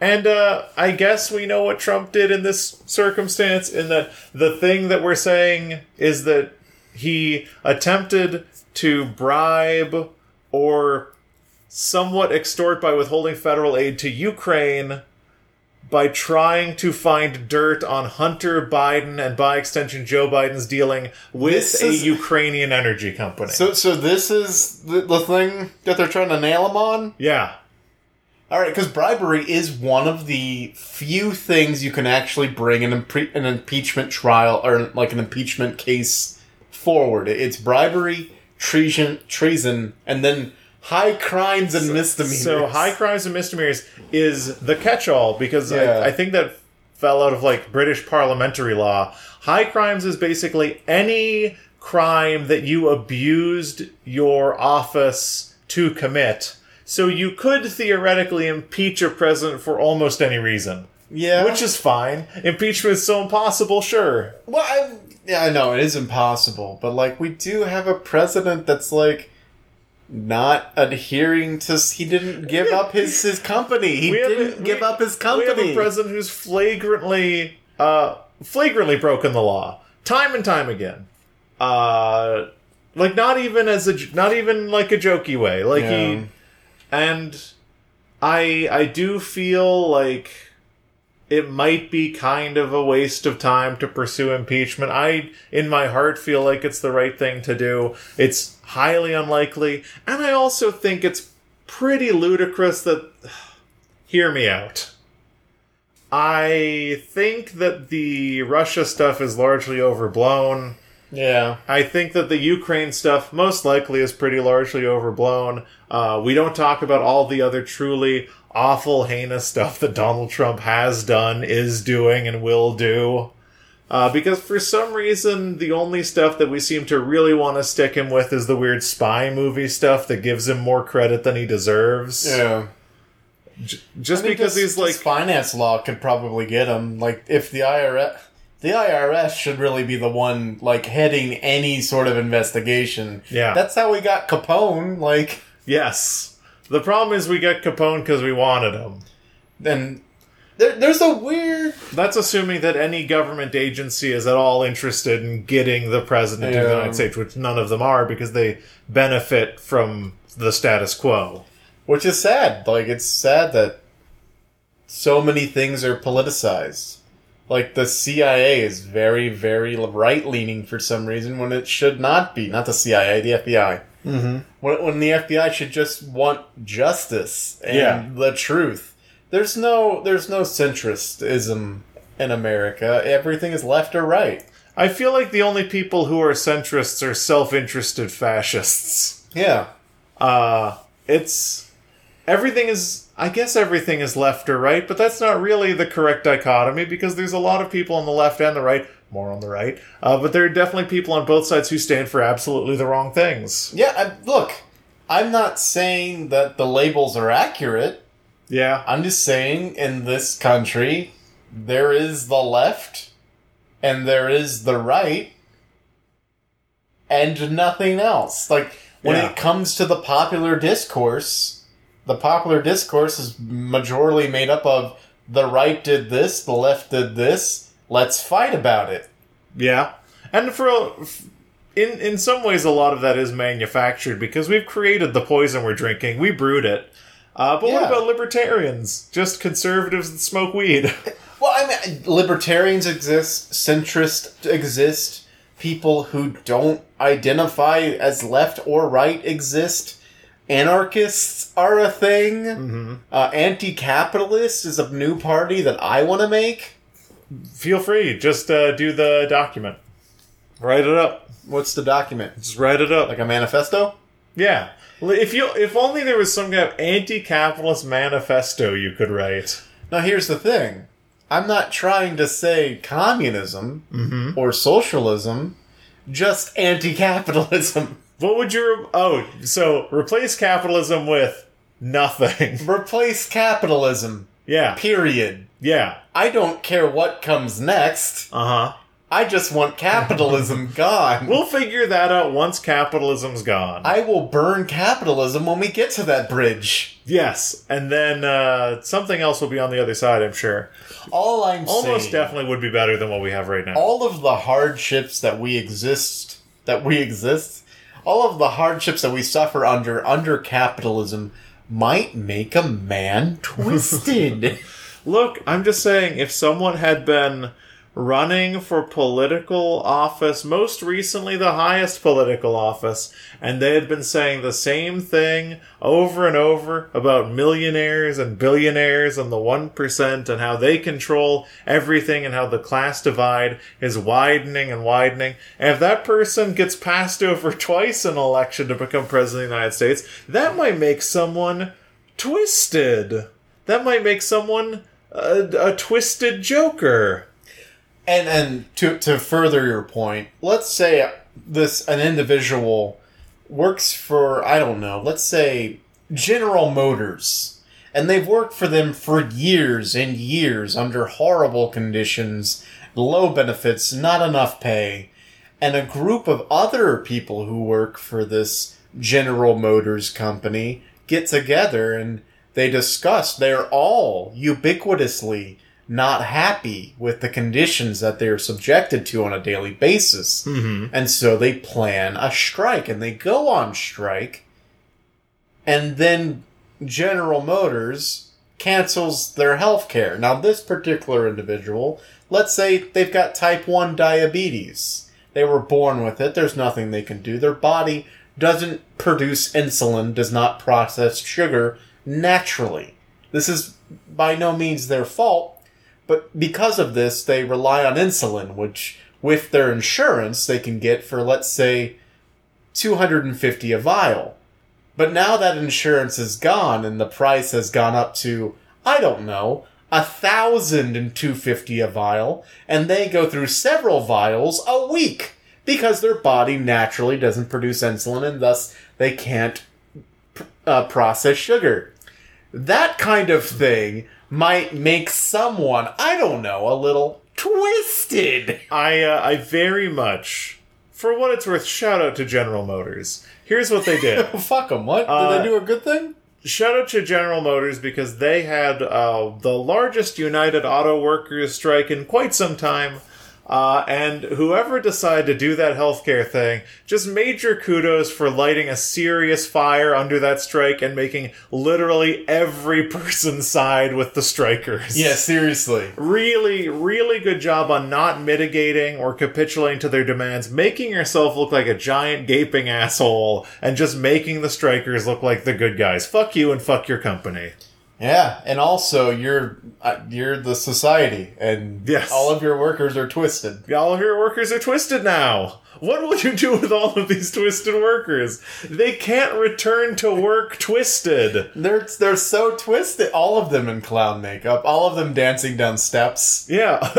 And I guess we know what Trump did in this circumstance, in that the thing that we're saying is that he attempted to bribe or somewhat extort by withholding federal aid to Ukraine by trying to find dirt on Hunter Biden and, by extension, Joe Biden's dealing with a Ukrainian energy company. So this is the thing that they're trying to nail him on? Yeah. All right, because bribery is one of the few things you can actually bring an impeachment trial or like an impeachment case forward. It's bribery, treason, and then... high crimes and misdemeanors. So high crimes and misdemeanors is the catch-all, because I think that fell out of, like, British parliamentary law. High crimes is basically any crime that you abused your office to commit. So you could theoretically impeach a president for almost any reason. Yeah. Which is fine. Impeachment is so impossible, sure. Well, I know, it is impossible. But, like, we do have a president that's, like, not adhering to... He didn't give up his company. He didn't give up his company. We have a president who's flagrantly broken the law. Time and time again. Like, not even like a jokey way. Like, yeah. And I do feel like... It might be kind of a waste of time to pursue impeachment. I, in my heart, feel like it's the right thing to do. It's highly unlikely. And I also think it's pretty ludicrous that... Hear me out. I think that the Russia stuff is largely overblown. Yeah. I think that the Ukraine stuff most likely is pretty largely overblown. We don't talk about all the other truly... awful, heinous stuff that Donald Trump has done, is doing, and will do. Because for some reason, the only stuff that we seem to really want to stick him with is the weird spy movie stuff that gives him more credit than he deserves. Yeah. Just because he's like... finance law could probably get him. Like, if the IRS... The IRS should really be the one, like, heading any sort of investigation. Yeah. That's how we got Capone, like... Yes. The problem is we got Capone because we wanted him. Then there's a weird... That's assuming that any government agency is at all interested in getting the president of the United States, which none of them are because they benefit from the status quo. Which is sad. Like, it's sad that so many things are politicized. Like, the CIA is very, very right-leaning for some reason when it should not be. Not the CIA, the FBI. Mm-hmm. When the FBI should just want justice and the truth. There's no centristism in America. Everything is left or right. I feel like the only people who are centrists are self-interested fascists. Yeah. Everything is left or right, but that's not really the correct dichotomy because there's a lot of people on the left and the right, more on the right, but there are definitely people on both sides who stand for absolutely the wrong things. Yeah, look, I'm not saying that the labels are accurate. Yeah. I'm just saying in this country, there is the left and there is the right and nothing else. Like, when it comes to the popular discourse... The popular discourse is majorly made up of the right did this, the left did this, let's fight about it. Yeah. And in some ways, a lot of that is manufactured because we've created the poison we're drinking. We brewed it. But what about libertarians? Just conservatives that smoke weed. Well, I mean, libertarians exist, centrists exist, people who don't identify as left or right exist. Anarchists are a thing. Mm-hmm. Anti-capitalist is a new party that I want to make. Feel free. Just do the document. Write it up. What's the document? Just write it up. Like a manifesto? Yeah. If only there was some kind of anti-capitalist manifesto you could write. Now, here's the thing. I'm not trying to say communism or socialism. Just anti-capitalism. What would you... replace capitalism with nothing. Replace capitalism. Yeah. Period. Yeah. I don't care what comes next. Uh-huh. I just want capitalism gone. We'll figure that out once capitalism's gone. I will burn capitalism when we get to that bridge. Yes. And then something else will be on the other side, I'm sure. All I'm saying... Almost definitely would be better than what we have right now. All of the hardships that we exist... All of the hardships that we suffer under capitalism might make a man twisted. Look, I'm just saying, if someone had been running for political office, most recently the highest political office, and they had been saying the same thing over and over about millionaires and billionaires and the 1% and how they control everything and how the class divide is widening and widening, and if that person gets passed over twice in an election to become president of the United States, that might make someone twisted. That might make someone a twisted Joker. And to further your point, let's say an individual works for, I don't know, let's say General Motors, and they've worked for them for years and years under horrible conditions, low benefits, not enough pay, and a group of other people who work for this General Motors company get together and they discuss they're all ubiquitously not happy with the conditions that they're subjected to on a daily basis. Mm-hmm. And so they plan a strike, and they go on strike, and then General Motors cancels their health care. Now, this particular individual, let's say they've got type 1 diabetes. They were born with it. There's nothing they can do. Their body doesn't produce insulin, does not process sugar naturally. This is by no means their fault. But because of this, they rely on insulin, which with their insurance, they can get for, let's say, $250 a vial. But now that insurance is gone and the price has gone up to, I don't know, $1,250 a vial, and they go through several vials a week because their body naturally doesn't produce insulin, and thus they can't process sugar. That kind of thing might make someone, I don't know, a little twisted. I very much, for what it's worth, shout out to General Motors. Here's what they did. Fuck them. What? Did they do a good thing? Shout out to General Motors because they had the largest United Auto Workers strike in quite some time. And whoever decided to do that healthcare thing, just major kudos for lighting a serious fire under that strike and making literally every person side with the strikers. Yeah, seriously. Really, really good job on not mitigating or capitulating to their demands, making yourself look like a giant gaping asshole, and just making the strikers look like the good guys. Fuck you and fuck your company. Yeah, and also you're the society, and yes, all of your workers are twisted. All of your workers are twisted now. What will you do with all of these twisted workers? They can't return to work twisted. They're so twisted. All of them in clown makeup. All of them dancing down steps. Yeah,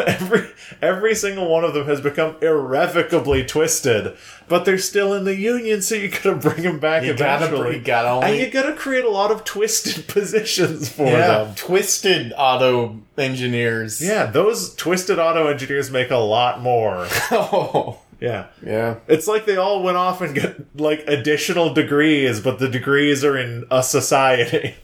every single one of them has become irrevocably twisted. But they're still in the union, so you gotta bring them back eventually. And you gotta create a lot of twisted positions for them. Twisted auto engineers. Yeah, those twisted auto engineers make a lot more. Oh. Yeah. Yeah. It's like they all went off and got, like, additional degrees, but the degrees are in a society.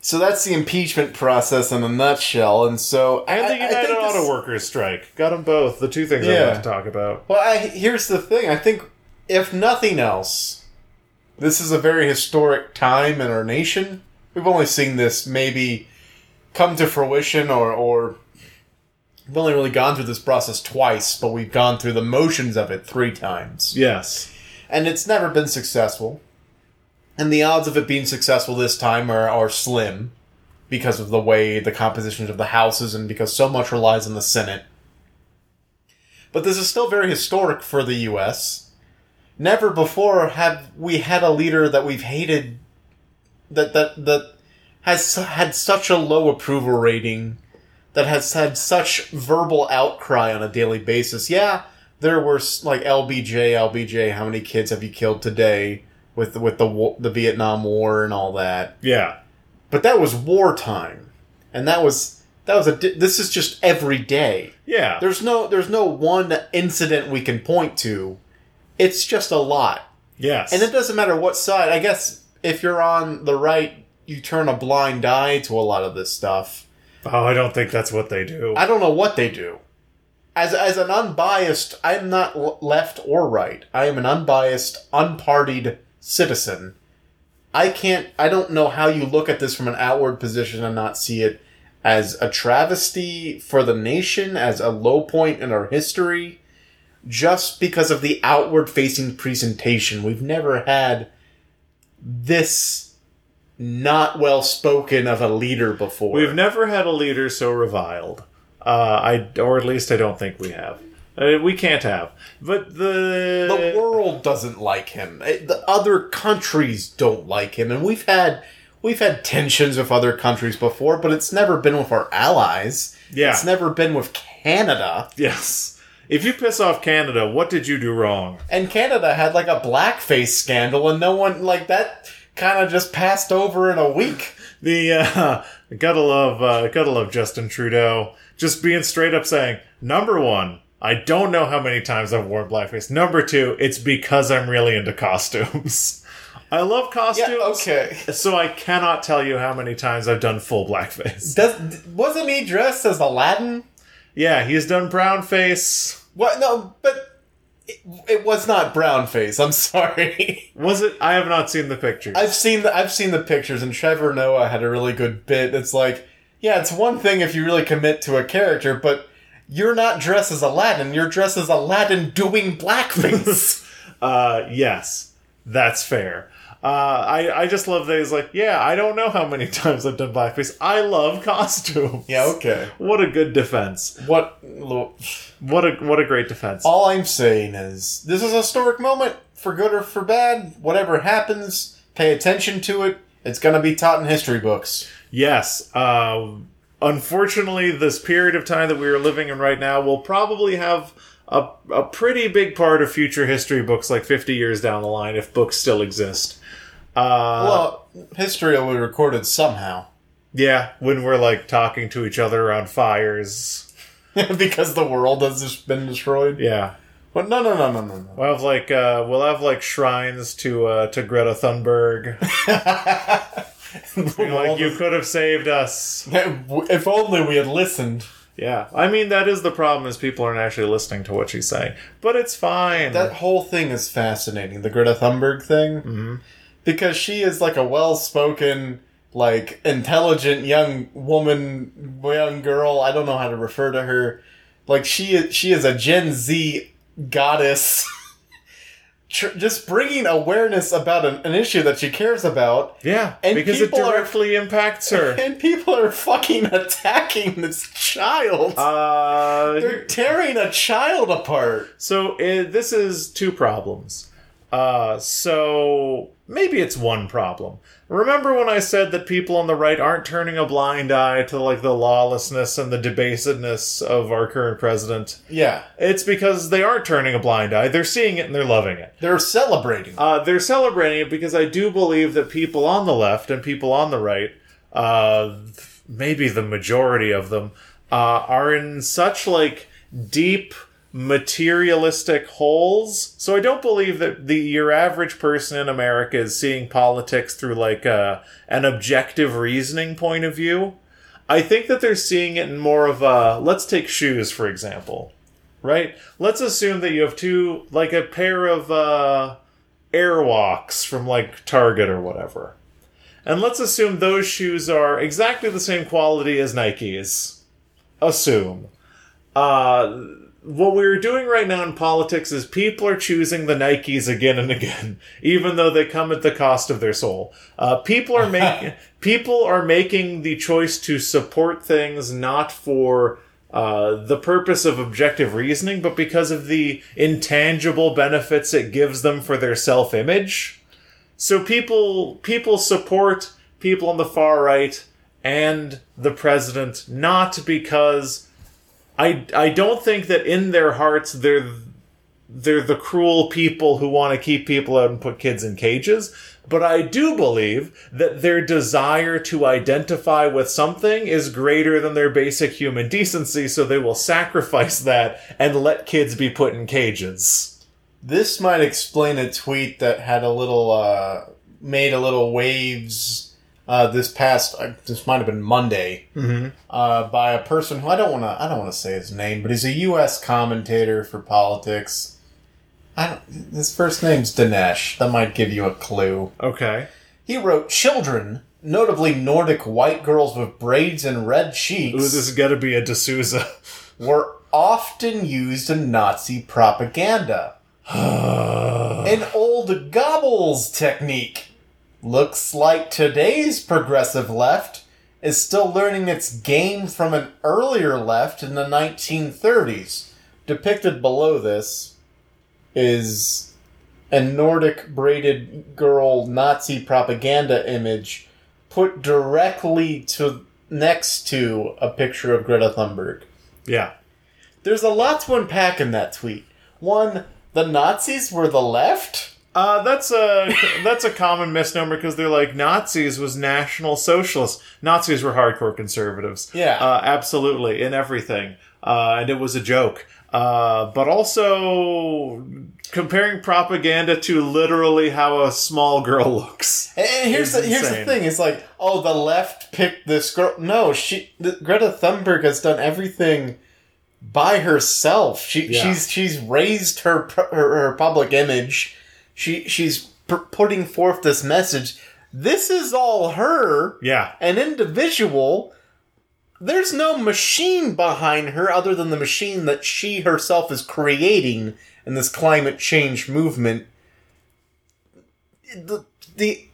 So that's the impeachment process in a nutshell, and so... And the United Auto Workers strike. Got them both, the two things I want to talk about. Well, here's the thing. I think, if nothing else, this is a very historic time in our nation. We've only seen this maybe come to fruition, or we've only really gone through this process twice, but we've gone through the motions of it 3 times. Yes. And it's never been successful. And the odds of it being successful this time are slim because of the way the compositions of the houses and because so much relies on the Senate. But this is still very historic for the U.S. Never before have we had a leader that we've hated that has had such a low approval rating, that has had such verbal outcry on a daily basis. Yeah, there were, like, LBJ, how many kids have you killed today with the Vietnam War and all that. Yeah. But that was wartime. And that was this is just every day. Yeah. There's no one incident we can point to. It's just a lot. Yes. And it doesn't matter what side. I guess if you're on the right, you turn a blind eye to a lot of this stuff. Oh, I don't think that's what they do. I don't know what they do. As an unbiased, I'm not left or right. I am an unbiased, unpartied citizen. I don't know how you look at this from an outward position and not see it as a travesty for the nation, as a low point in our history, just because of the outward-facing presentation. We've never had this not well spoken of a leader before. We've never had a leader so reviled. Or at least I don't think we have. We can't have. But the world doesn't like him. The other countries don't like him. And we've had we've had tensions with other countries before, but it's never been with our allies. Yeah. It's never been with Canada. Yes. If you piss off Canada, what did you do wrong? And Canada had, like, a blackface scandal, and no one, like, that kind of just passed over in a week. The, gotta love Justin Trudeau just being straight up saying, number one, I don't know how many times I've worn blackface. Number two, it's because I'm really into costumes. I love costumes. Yeah, okay. So I cannot tell you how many times I've done full blackface. Wasn't he dressed as Aladdin? Yeah, he's done brown face. What? No, but it was not brown face. I'm sorry. Was it? I have not seen the pictures. I've seen the pictures, and Trevor Noah had a really good bit. It's like, yeah, it's one thing if you really commit to a character, but you're not dressed as Aladdin. You're dressed as Aladdin doing blackface. Yes, that's fair. I just love that he's like, yeah, I don't know how many times I've done blackface. I love costumes. Yeah, okay. What a good defense. What a great defense. All I'm saying is, this is a historic moment, for good or for bad. Whatever happens, pay attention to it. It's going to be taught in history books. Yes. Unfortunately, this period of time that we are living in right now will probably have a pretty big part of future history books, like 50 years down the line, if books still exist. Well, history will be recorded somehow. Yeah, when we're, like, talking to each other around fires. Because the world has just been destroyed? Yeah. But no. We'll have, like, shrines to Greta Thunberg. Like, you could have saved us. If only we had listened. Yeah. I mean, that is the problem, is people aren't actually listening to what she's saying. But it's fine. That whole thing is fascinating. The Greta Thunberg thing. Mm-hmm. Because she is, like, a well-spoken, like, intelligent young woman, young girl. I don't know how to refer to her. Like, she is a Gen Z goddess. Just bringing awareness about an issue that she cares about. Yeah, and because it directly impacts her. And people are fucking attacking this child. They're tearing a child apart. So, this is two problems. So maybe it's one problem. Remember when I said that people on the right aren't turning a blind eye to, like, the lawlessness and the debasedness of our current president? Yeah. It's because they aren't turning a blind eye. They're seeing it and they're loving it. They're celebrating. They're celebrating it because I do believe that people on the left and people on the right, maybe the majority of them, are in such, like, deep materialistic holes. So I don't believe that your average person in America is seeing politics through, like, an objective reasoning point of view. I think that they're seeing it in more of a, let's take shoes, for example, right? Let's assume that you have two, like, a pair of Airwalks from, like, Target or whatever. And let's assume those shoes are exactly the same quality as Nike's. Assume. What we're doing right now in politics is people are choosing the Nikes again and again, even though they come at the cost of their soul. People are making the choice to support things not for the purpose of objective reasoning, but because of the intangible benefits it gives them for their self-image. So people support people on the far right and the president not because... I don't think that in their hearts they're the cruel people who want to keep people out and put kids in cages. But I do believe that their desire to identify with something is greater than their basic human decency, so they will sacrifice that and let kids be put in cages. This might explain a tweet that had a little made a little waves. This might have been Monday, mm-hmm. By a person who I don't want to say his name, but he's a U.S. commentator for politics. His first name's Dinesh. That might give you a clue. Okay. He wrote, "Children, notably Nordic white girls with braids and red cheeks." Ooh, this is gotta be a D'Souza. "Were often used in Nazi propaganda. An old gobbles technique. Looks like today's progressive left is still learning its game from an earlier left in the 1930s. Depicted below this is a Nordic braided girl Nazi propaganda image put directly to next to a picture of Greta Thunberg. Yeah. There's a lot to unpack in that tweet. One, the Nazis were the left? That's a common misnomer because they're like, Nazis was National Socialists. Nazis were hardcore conservatives. Yeah. Absolutely. In everything. And it was a joke. But also, comparing propaganda to literally how a small girl looks. And here's the thing. It's like, oh, the left picked this girl. No, Greta Thunberg has done everything by herself. She's raised her public image. She's putting forth this message. This is all her. Yeah. An individual. There's no machine behind her other than the machine that she herself is creating in this climate change movement. The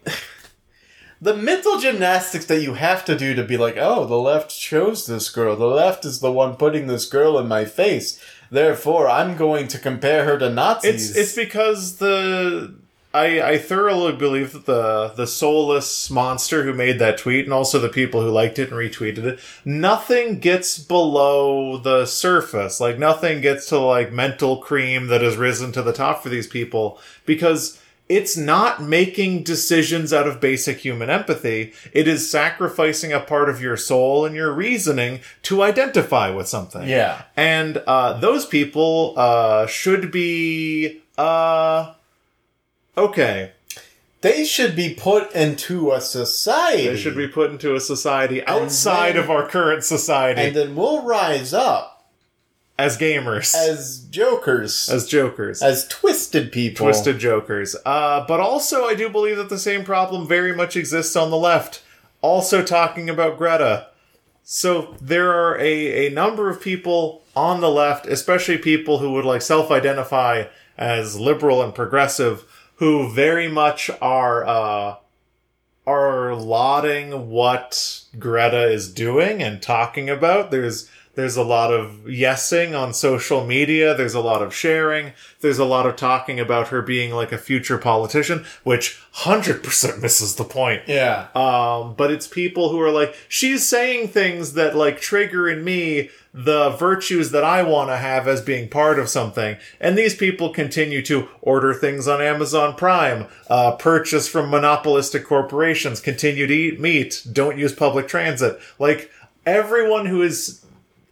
mental gymnastics that you have to do to be like, oh, the left chose this girl. The left is the one putting this girl in my face. Therefore, I'm going to compare her to Nazis. It's because I thoroughly believe that the soulless monster who made that tweet, and also the people who liked it and retweeted it, nothing gets below the surface. Like, nothing gets to, like, mental cream that has risen to the top for these people. Because it's not making decisions out of basic human empathy. It is sacrificing a part of your soul and your reasoning to identify with something. Yeah. And those people should be... okay. They should be put into a society. They should be put into a society outside of our current society. And then we'll rise up. As gamers. As jokers. As jokers. As twisted people. Twisted jokers. But also, I do believe that the same problem very much exists on the left. Also talking about Greta. So there are a number of people on the left, especially people who would like self-identify as liberal and progressive, who very much are lauding what Greta is doing and talking about. There's a lot of yesing on social media. There's a lot of sharing. There's a lot of talking about her being like a future politician, which 100% misses the point. Yeah. But it's people who are like, she's saying things that like trigger in me the virtues that I want to have as being part of something. And these people continue to order things on Amazon Prime, purchase from monopolistic corporations, continue to eat meat, don't use public transit. Like everyone who is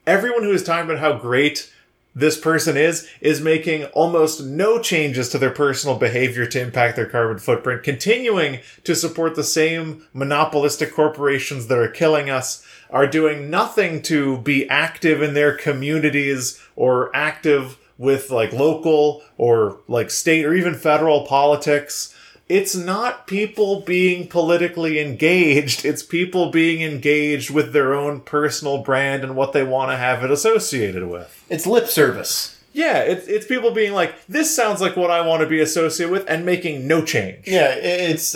talking about how great this person is making almost no changes to their personal behavior to impact their carbon footprint, continuing to support the same monopolistic corporations that are killing us, are doing nothing to be active in their communities or active with like local or like state or even federal politics. It's not people being politically engaged. It's people being engaged with their own personal brand and what they want to have it associated with. It's lip service. Yeah, it's people being like, this sounds like what I want to be associated with, and making no change. Yeah, it's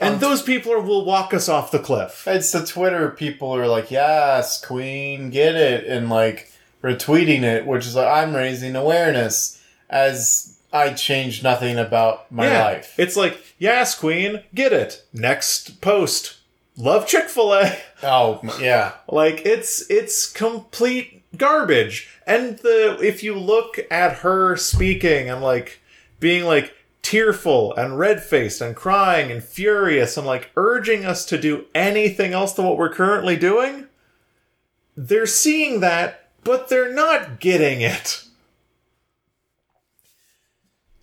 and those people will walk us off the cliff. It's the Twitter people who are like, yes, Queen, get it, and like retweeting it, which is like, I'm raising awareness as... I changed nothing about my life. It's like, yes, Queen, get it. Next post. Love Chick-fil-A. Oh, yeah. Like, it's complete garbage. And if you look at her speaking and, like, being, like, tearful and red-faced and crying and furious and, like, urging us to do anything else than what we're currently doing, they're seeing that, but they're not getting it.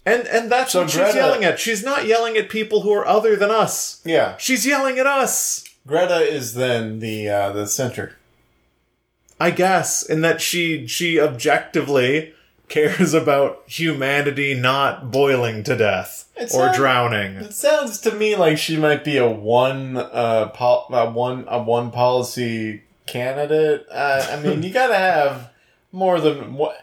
And that's what she's yelling at. She's not yelling at people who are other than us. Yeah. She's yelling at us. Greta is then the center. I guess, in that she objectively cares about humanity not boiling to death or drowning. It sounds to me like she might be a one policy candidate. I mean, you gotta have more than one.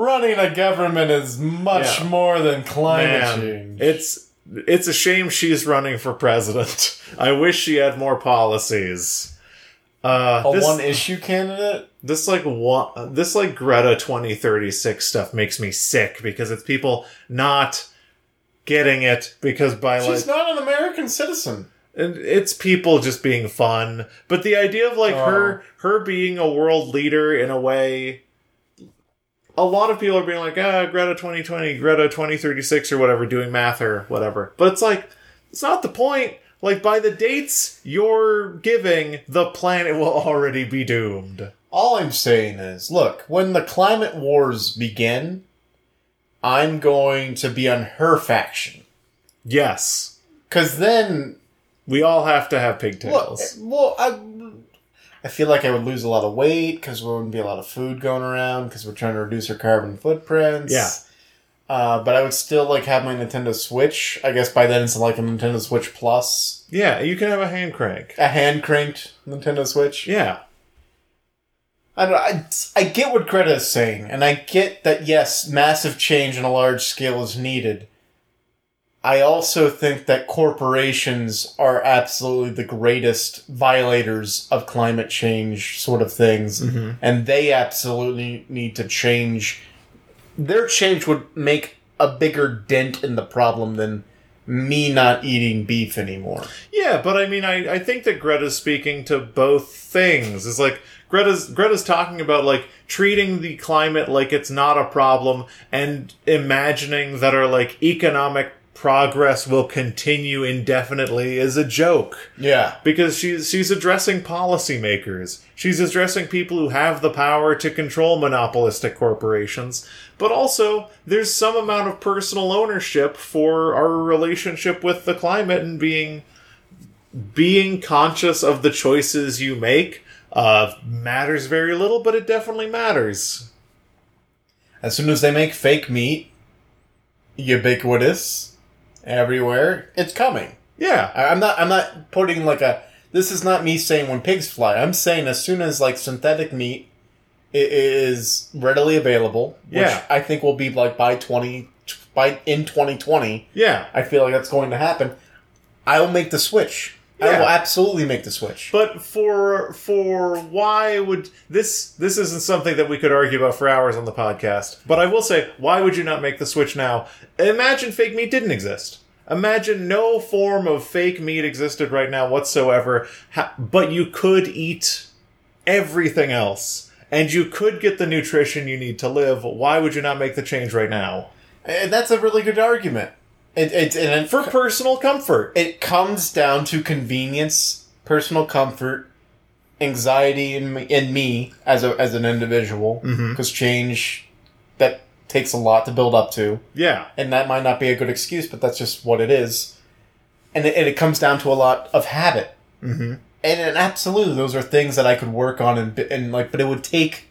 Running a government is much more than climate change. It's a shame she's running for president. I wish she had more policies. One-issue candidate? This Greta 2036 stuff makes me sick because it's people not getting it because she's not an American citizen. And it's people just being fun. But the idea of, like, her being a world leader in a way... A lot of people are being like, Greta 2020, Greta 2036 or whatever, doing math or whatever. But it's like, it's not the point. Like, by the dates you're giving, the planet will already be doomed. All I'm saying is, look, when the climate wars begin, I'm going to be on her faction. Yes. Because then... We all have to have pigtails. Well, I feel like I would lose a lot of weight because there wouldn't be a lot of food going around because we're trying to reduce our carbon footprints. Yeah. But I would still, like, have my Nintendo Switch. I guess by then it's like a Nintendo Switch Plus. Yeah, you can have a hand crank. A hand cranked Nintendo Switch? Yeah. I don't know. I get what Greta is saying, and I get that, yes, massive change on a large scale is needed. I also think that corporations are absolutely the greatest violators of climate change sort of things. Mm-hmm. And they absolutely need to change. Their change would make a bigger dent in the problem than me not eating beef anymore. Yeah, but I mean, I think that Greta's speaking to both things. It's like... Greta's talking about, like, treating the climate like it's not a problem and imagining that our, like, economic progress will continue indefinitely is a joke. Yeah. Because she's addressing policymakers. She's addressing people who have the power to control monopolistic corporations. But also, there's some amount of personal ownership for our relationship with the climate and being conscious of the choices you make. Matters very little, but it definitely matters. As soon as they make fake meat, ubiquitous, everywhere, it's coming. Yeah. I'm not putting like a... This is not me saying when pigs fly. I'm saying as soon as, like, synthetic meat is readily available, which I think will be like in 2020. Yeah. I feel like that's going to happen. I will make the switch. Yeah. I will absolutely make the switch. But for why would... This isn't something that we could argue about for hours on the podcast. But I will say, why would you not make the switch now? Imagine fake meat didn't exist. Imagine no form of fake meat existed right now whatsoever. But you could eat everything else. And you could get the nutrition you need to live. Why would you not make the change right now? And that's a really good argument. And for personal comfort. It comes down to convenience, personal comfort, anxiety in me as an individual. Because change, that takes a lot to build up to. Yeah. And that might not be a good excuse, but that's just what it is. And it comes down to a lot of habit. Mm-hmm. And absolutely, those are things that I could work on, and but it would take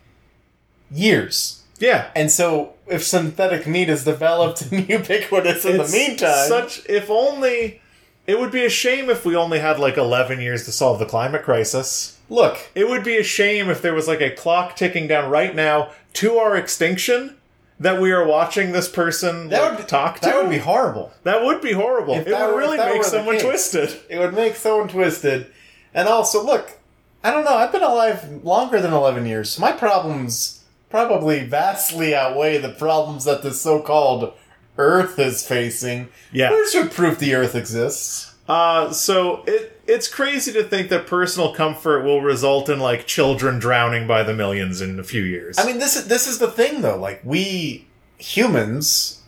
years. Yeah. And so... If synthetic meat is developed and ubiquitous in the meantime... If only... It would be a shame if we only had, like, 11 years to solve the climate crisis. Look, it would be a shame if there was, like, a clock ticking down right now to our extinction that we are watching this person talk to. That would be horrible. That would be horrible. It would really make someone twisted. It would make someone twisted. And also, look, I don't know. I've been alive longer than 11 years. So my problems... probably vastly outweigh the problems that the so-called Earth is facing. Yeah. Where's your proof the Earth exists? So it's crazy to think that personal comfort will result in, like, children drowning by the millions in a few years. I mean, this is the thing, though. Like, we humans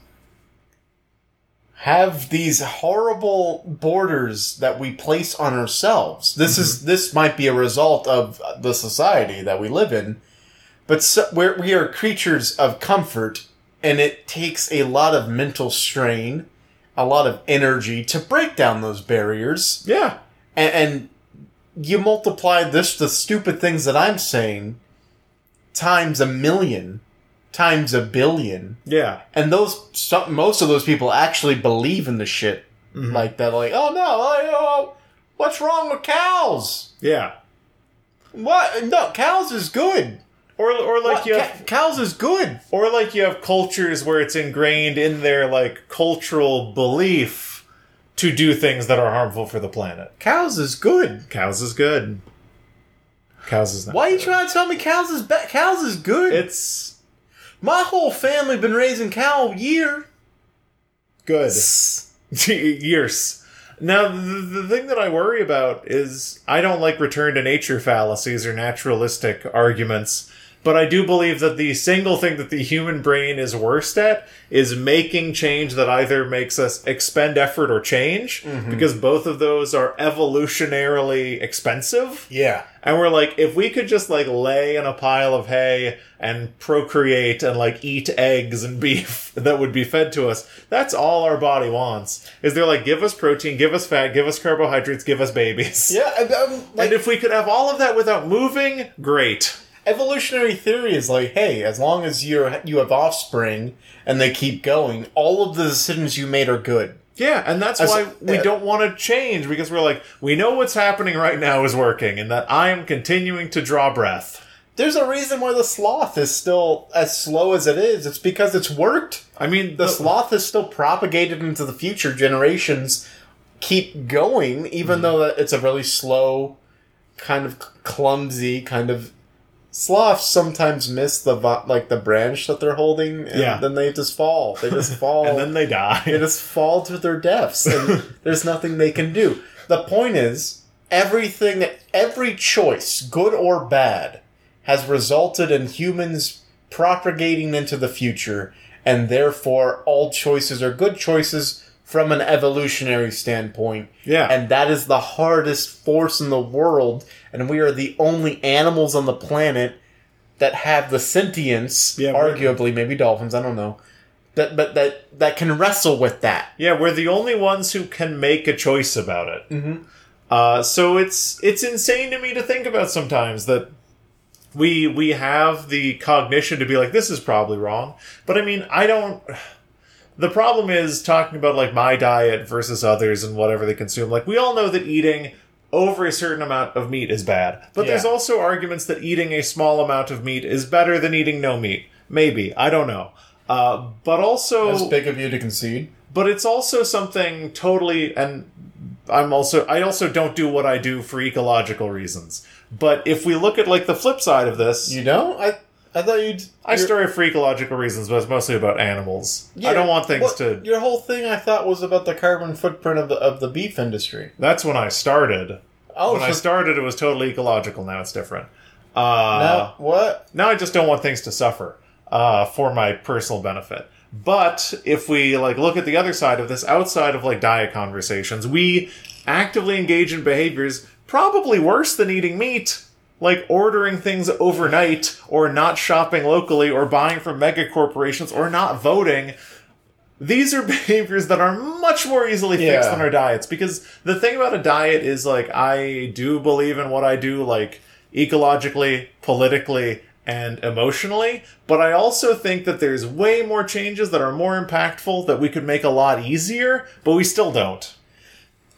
have these horrible borders that we place on ourselves. This might be a result of the society that we live in. But we are creatures of comfort, and it takes a lot of mental strain, a lot of energy to break down those barriers. Yeah. And you multiply the stupid things that I'm saying, times a million, times a billion. Yeah. And most of those people actually believe in the shit like that. Like, oh, no, what's wrong with cows? Yeah. What? No, cows is good. Or like you have, cows is good. Or like you have cultures where it's ingrained in their, like, cultural belief to do things that are harmful for the planet. Cows is good. Cows is good. Cows is not. Why are you trying to tell me cows is bad? Cows is good. It's my whole family been raising cow year. Good. Years. Now, the thing that I worry about is I don't like return to nature fallacies or naturalistic arguments, but I do believe that the single thing that the human brain is worst at is making change that either makes us expend effort or change, mm-hmm. because both of those are evolutionarily expensive. Yeah. And we're like, if we could just, like, lay in a pile of hay and procreate and, like, eat eggs and beef that would be fed to us, that's all our body wants. Is they're like, give us protein, give us fat, give us carbohydrates, give us babies. Yeah. And if we could have all of that without moving, great. Evolutionary theory is like, hey, as long as you have offspring and they keep going, all of the decisions you made are good. Yeah, and that's why we don't want to change, because we're like, we know what's happening right now is working, and that I am continuing to draw breath. There's a reason why the sloth is still as slow as it is. It's because it's worked. I mean, the sloth is still propagated into the future. Generations keep going, even though it's a really slow, kind of clumsy, kind of... Sloths sometimes miss the branch that they're holding, and then they just fall. They just fall. And then they die. They just fall to their deaths, and there's nothing they can do. The point is, every choice, good or bad, has resulted in humans propagating into the future, and therefore all choices are good choices from an evolutionary standpoint. Yeah. And that is the hardest force in the world. And we are the only animals on the planet that have the sentience, arguably, maybe dolphins, I don't know, that can wrestle with that. Yeah, we're the only ones who can make a choice about it. Mm-hmm. So it's insane to me to think about sometimes that we have the cognition to be like, this is probably wrong. But I mean, I don't... The problem is talking about, like, my diet versus others and whatever they consume. Like, we all know that eating over a certain amount of meat is bad. But there's also arguments that eating a small amount of meat is better than eating no meat. Maybe. I don't know. But also... That's big of you to concede. But it's also something totally... And I also don't do what I do for ecological reasons. But if we look at, like, the flip side of this... You don't? I thought you'd... I started for ecological reasons, but it's mostly about animals. Yeah, I don't want things to... Your whole thing, I thought, was about the carbon footprint of the beef industry. That's when I started. Oh, when I started, it was totally ecological. Now it's different. Now, what? Now I just don't want things to suffer for my personal benefit. But if we look at the other side of this, outside of diet conversations, we actively engage in behaviors probably worse than eating meat. Like ordering things overnight, or not shopping locally, or buying from mega corporations, or not voting. These are behaviors that are much more easily fixed than our diets. Because the thing about a diet is, I do believe in what I do, ecologically, politically, and emotionally. But I also think that there's way more changes that are more impactful that we could make a lot easier, but we still don't.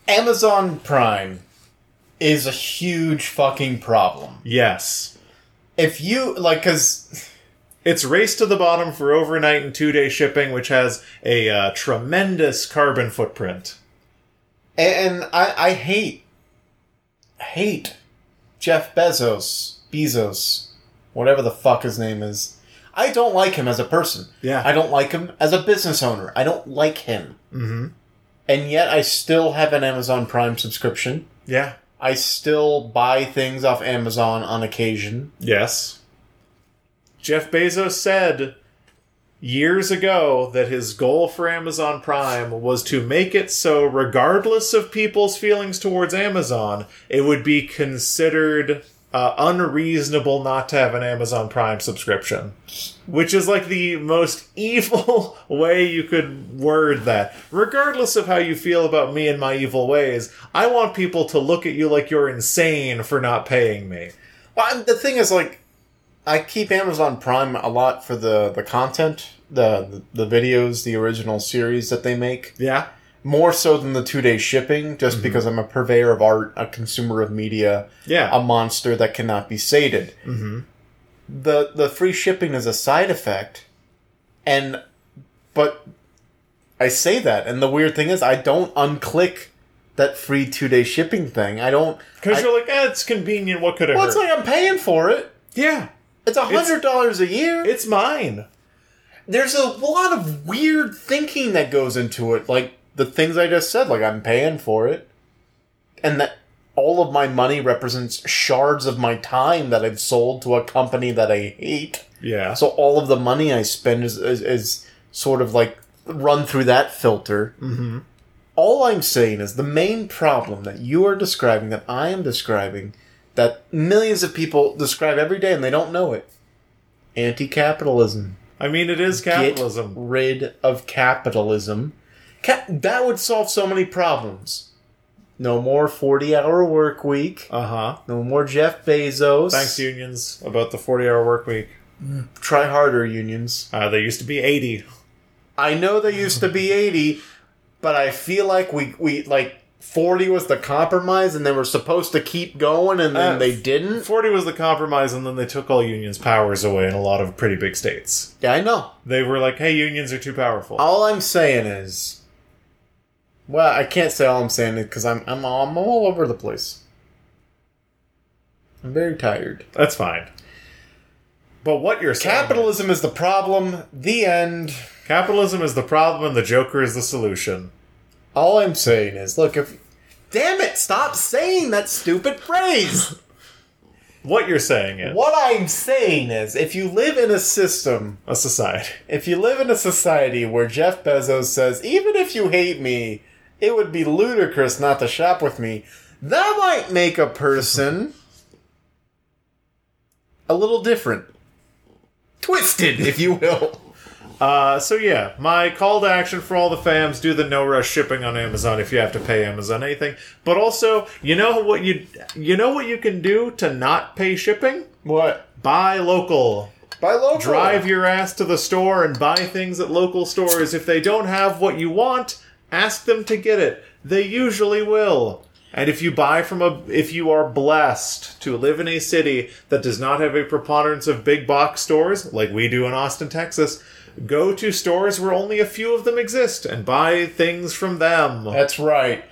Amazon Prime is a huge fucking problem. Yes. If you, because... It's race to the bottom for overnight and two-day shipping, which has a tremendous carbon footprint. And I hate Jeff Bezos, whatever the fuck his name is. I don't like him as a person. Yeah. I don't like him as a business owner. I don't like him. Mm-hmm. And yet I still have an Amazon Prime subscription. Yeah. I still buy things off Amazon on occasion. Yes. Jeff Bezos said years ago that his goal for Amazon Prime was to make it so, regardless of people's feelings towards Amazon, it would be considered unreasonable not to have an Amazon Prime subscription. Which is the most evil way you could word that. Regardless of how you feel about me and my evil ways, I want people to look at you like you're insane for not paying me. Well, the thing is, I keep Amazon Prime a lot for the content, the videos, the original series that they make. Yeah. More so than the two-day shipping, just because I'm a purveyor of art, a consumer of media, a monster that cannot be sated. Mm-hmm. The free shipping is a side effect, but I say that, and the weird thing is I don't unclick that free two-day shipping thing. I don't... Because you're it's convenient, what could it hurt? Well, it's I'm paying for it. Yeah. It's $100 a year. It's mine. There's a lot of weird thinking that goes into it, the things I just said, like I'm paying for it. And that all of my money represents shards of my time that I've sold to a company that I hate. Yeah. So all of the money I spend is sort of like run through that filter. Mm-hmm. All I'm saying is the main problem that you are describing, that I am describing, that millions of people describe every day and they don't know it. Anti-capitalism. I mean, it is capitalism. Get rid of capitalism. That would solve so many problems. No more 40-hour work week. Uh-huh. No more Jeff Bezos. Thanks, unions, about the 40-hour work week. Try harder, unions. They used to be 80. I know they used to be 80, but I feel like we like 40 was the compromise, and they were supposed to keep going, and then they didn't. 40 was the compromise, and then they took all unions' powers away in a lot of pretty big states. Yeah, I know. They were like, hey, unions are too powerful. All I'm saying is... Well, I can't say all I'm saying because I'm all over the place. I'm very tired. That's fine. But what you're saying... Capitalism is the problem. The end. Capitalism is the problem, and the Joker is the solution. All I'm saying is, look, if... Damn it, stop saying that stupid phrase! What you're saying is... What I'm saying is, if you live in a system... A society. If you live in a society where Jeff Bezos says, even if you hate me, it would be ludicrous not to shop with me, that might make a person... a little different. Twisted, if you will. So yeah, my call to action for all the fams, do the no-rush shipping on Amazon if you have to pay Amazon anything. But also, you know what you can do to not pay shipping? What? Buy local. Buy local. Drive your ass to the store and buy things at local stores. If they don't have what you want, ask them to get it. They usually will. And if you buy from if you are blessed to live in a city that does not have a preponderance of big box stores, like we do in Austin, Texas... Go to stores where only a few of them exist and buy things from them. That's right.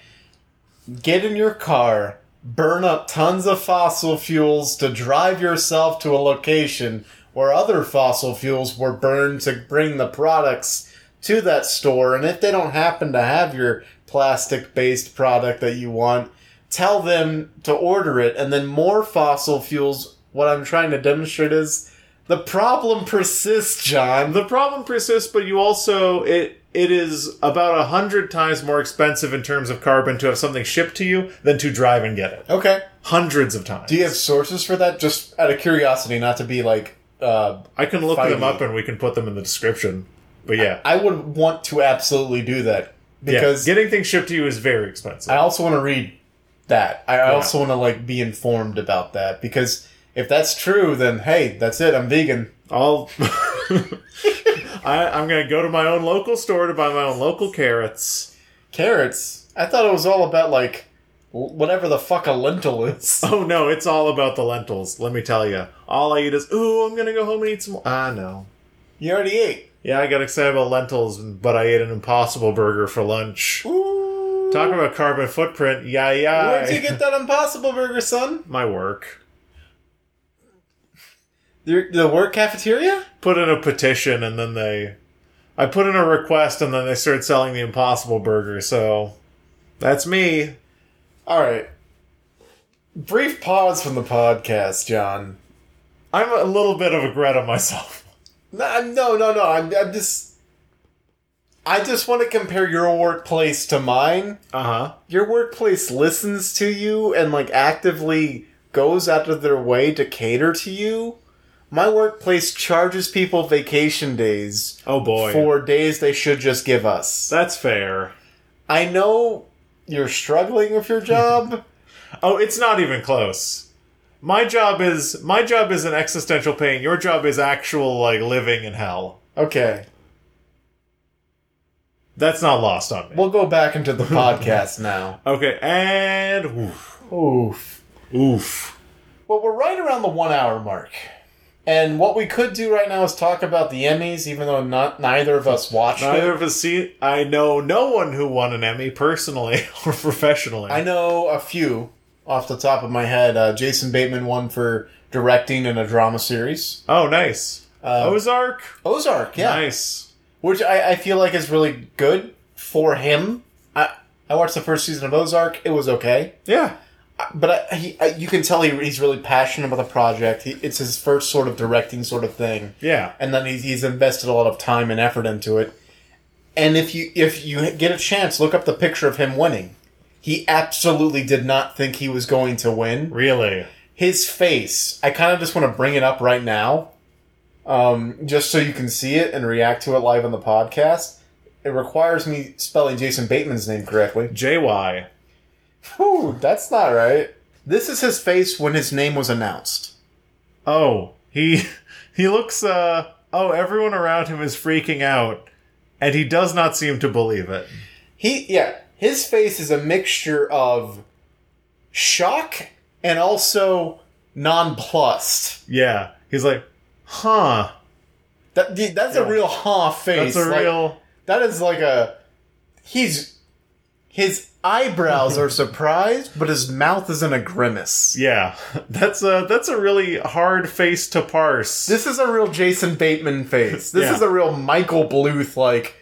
Get in your car, burn up tons of fossil fuels to drive yourself to a location where other fossil fuels were burned to bring the products to that store. And if they don't happen to have your plastic-based product that you want, tell them to order it. And then more fossil fuels, what I'm trying to demonstrate is... The problem persists, John. The problem persists, but you also... It is about 100 times more expensive in terms of carbon to have something shipped to you than to drive and get it. Okay. Hundreds of times. Do you have sources for that? Just out of curiosity, not to be like... I can look them up and we can put them in the description. But yeah. I would want to absolutely do that. Because yeah, getting things shipped to you is very expensive. I also want to read that. I also want to like be informed about that. Because... If that's true, then, hey, that's it. I'm vegan. I'm going to go to my own local store to buy my own local carrots. Carrots? I thought it was all about, like, whatever the fuck a lentil is. Oh, no. It's all about the lentils. Let me tell you. All I eat is, ooh, I'm going to go home and eat some... no. You already ate. Yeah, I got excited about lentils, but I ate an Impossible Burger for lunch. Ooh. Talk about carbon footprint. Yeah. Where'd you get that Impossible Burger, son? My work. The work cafeteria? Put in a petition, and then I put in a request, and then they started selling the Impossible Burger, so... That's me. Alright. Brief pause from the podcast, John. I'm a little bit of a Greta myself. No. I'm just... I just want to compare your workplace to mine. Uh-huh. Your workplace listens to you and, like, actively goes out of their way to cater to you. My workplace charges people vacation days. Oh boy. For days they should just give us. That's fair. I know you're struggling with your job. Oh, it's not even close. My job is an existential pain. Your job is actual like living in hell. Okay. That's not lost on me. We'll go back into the podcast now. Okay, and oof. Well, we're right around the 1 hour mark. And what we could do right now is talk about the Emmys, even though neither of us watched it. Neither of us see. I know no one who won an Emmy, personally or professionally. I know a few off the top of my head. Jason Bateman won for directing in a drama series. Oh, nice. Ozark? Ozark, yeah. Nice. Which I feel like is really good for him. I watched the first season of Ozark. It was okay. Yeah. But you can tell he's really passionate about the project. It's his first sort of directing sort of thing. Yeah. And then he's invested a lot of time and effort into it. And if you get a chance, look up the picture of him winning. He absolutely did not think he was going to win. Really? His face. I kind of just want to bring it up right now, just so you can see it and react to it live on the podcast. It requires me spelling Jason Bateman's name correctly. J-Y. Whew, that's not right. This is his face when his name was announced. Oh, he looks, everyone around him is freaking out, and he does not seem to believe it. His face is a mixture of shock and also nonplussed. Yeah, he's like, huh. That's a real huh face. That's a real... That is like a... His eyebrows are surprised, but his mouth is in a grimace. Yeah, that's a really hard face to parse. This is a real Jason Bateman face. This is a real Michael Bluth-like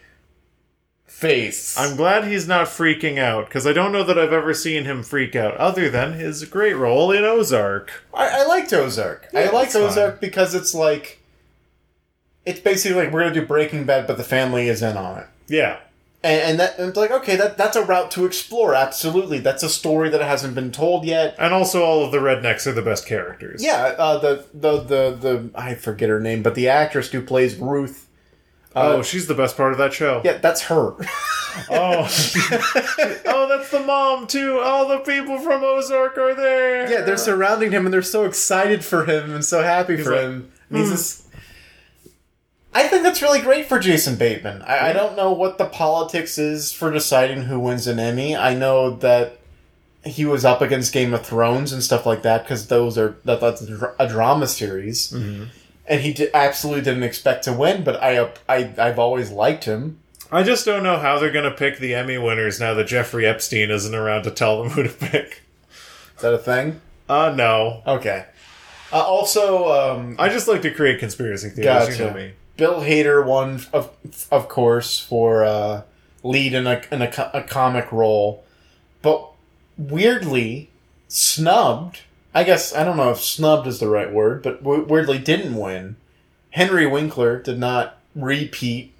face. I'm glad he's not freaking out, because I don't know that I've ever seen him freak out, other than his great role in Ozark. I liked Ozark. Yeah, I liked Ozark because it's like... It's basically like, we're going to do Breaking Bad, but the family is in on it. Yeah. And it's like, okay, that's a route to explore, absolutely. That's a story that hasn't been told yet. And also all of the rednecks are the best characters. Yeah, the I forget her name, but the actress who plays Ruth. She's the best part of that show. Yeah, that's her. Oh, that's the mom, too. All the people from Ozark are there. Yeah, they're surrounding him, and they're so excited for him and so happy for him. And he's just... I think that's really great for Jason Bateman. I don't know what the politics is for deciding who wins an Emmy. I know that he was up against Game of Thrones and stuff like that, because that's a drama series. Mm-hmm. And he absolutely didn't expect to win, but I've always liked him. I just don't know how they're going to pick the Emmy winners now that Jeffrey Epstein isn't around to tell them who to pick. Is that a thing? No. Okay. I just like to create conspiracy theories, gotcha. You know me. Bill Hader won, of course, for lead in a comic role, but weirdly snubbed. I guess I don't know if snubbed is the right word, but weirdly didn't win. Henry Winkler did not repeat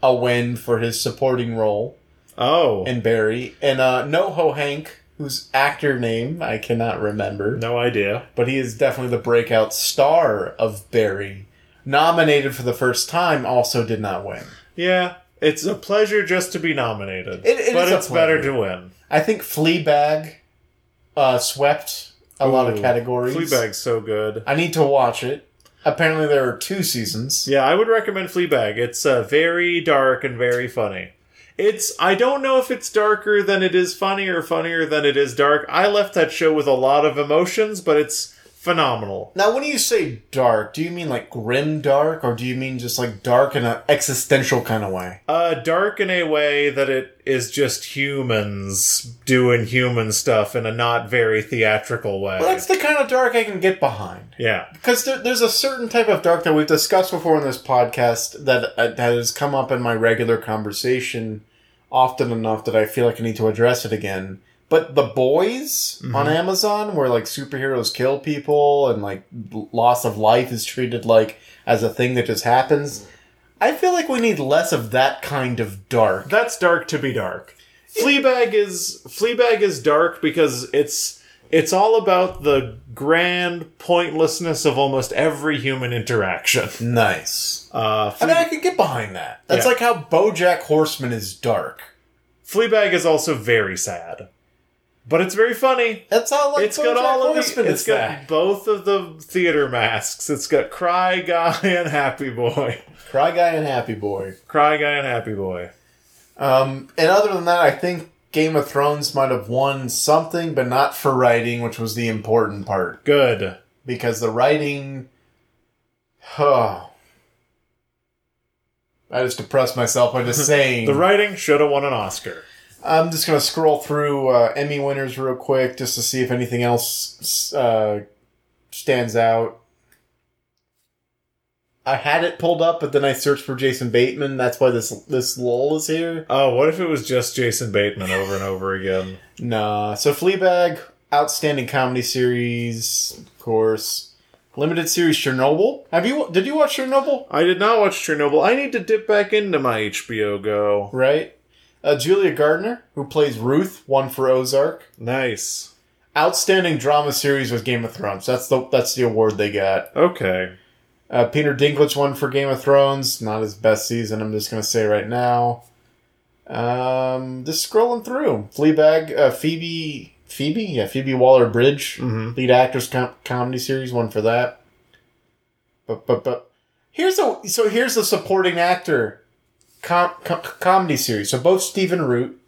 a win for his supporting role. Oh, in Barry, and NoHo Hank, whose actor name I cannot remember. No idea, but he is definitely the breakout star of Barry. Nominated for the first time, also did not win. Yeah, it's a pleasure just to be nominated. It's better to win. I think Fleabag swept a lot of categories. Fleabag's so good. I need to watch it. Apparently there are 2 seasons. Yeah, I would recommend Fleabag. It's very dark and very funny. I don't know if it's darker than it is funny or funnier than it is dark. I left that show with a lot of emotions, but it's... phenomenal. Now, when you say dark, do you mean like grim dark, or do you mean just like dark in an existential kind of way? Dark in a way that it is just humans doing human stuff in a not very theatrical way. Well, that's the kind of dark I can get behind. Yeah. Because there's a certain type of dark that we've discussed before in this podcast that has come up in my regular conversation often enough that I feel like I need to address it again. But The Boys on Amazon, where like superheroes kill people and like loss of life is treated like as a thing that just happens. I feel like we need less of that kind of dark. That's dark to be dark. Fleabag is dark because it's all about the grand pointlessness of almost every human interaction. Nice. I could get behind that. That's like how BoJack Horseman is dark. Fleabag is also very sad. But it's very funny. That's all. Like, it's got all of the. It's got both of the theater masks. It's got Cry Guy and Happy Boy. And other than that, I think Game of Thrones might have won something, but not for writing, which was the important part. Good, because the writing. Huh. I just depressed myself by just saying the writing should have won an Oscar. I'm just going to scroll through Emmy winners real quick just to see if anything else stands out. I had it pulled up, but then I searched for Jason Bateman. That's why this lull is here. Oh, what if it was just Jason Bateman over and over again? Nah. So Fleabag, outstanding comedy series, of course. Limited series Chernobyl. Did you watch Chernobyl? I did not watch Chernobyl. I need to dip back into my HBO Go. Right. Julia Gardner, who plays Ruth, won for Ozark. Nice. Outstanding drama series was Game of Thrones. That's the award they got. Okay. Peter Dinklage won for Game of Thrones. Not his best season, I'm just going to say right now. Just scrolling through. Fleabag, Phoebe? Yeah, Phoebe Waller-Bridge. Mm-hmm. Lead actress comedy series, one for that. But here's the supporting actor comedy series. So both Stephen Root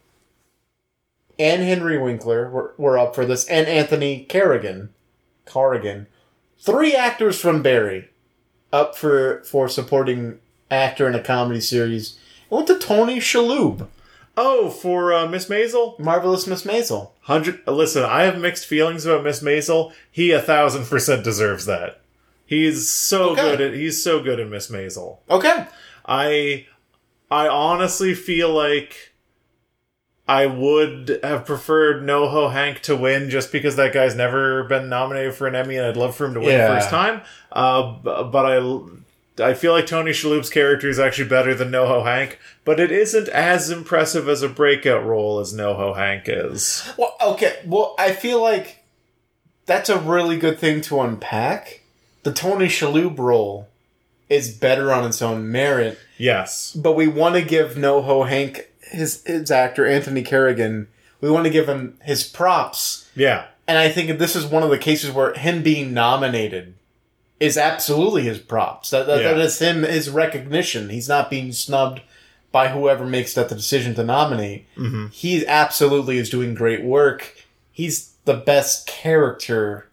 and Henry Winkler were up for this, and Anthony Carrigan. Three actors from Barry up for supporting actor in a comedy series. It went to Tony Shalhoub. Oh, for Miss Maisel? Marvelous Miss Maisel. Listen, I have mixed feelings about Miss Maisel. He 1,000% deserves that. He's so good. He's so good in Miss Maisel. Okay. I honestly feel like I would have preferred NoHo Hank to win just because that guy's never been nominated for an Emmy, and I'd love for him to win the first time. But I feel like Tony Shalhoub's character is actually better than NoHo Hank, but it isn't as impressive as a breakout role as NoHo Hank is. Well, okay. Well, I feel like that's a really good thing to unpack. The Tony Shalhoub role is better on its own merit. Yes. But we want to give NoHo Hank, his actor, Anthony Carrigan, we want to give him his props. Yeah. And I think this is one of the cases where him being nominated is absolutely his props. That is him, his recognition. He's not being snubbed by whoever makes that the decision to nominate. Mm-hmm. He absolutely is doing great work. He's the best character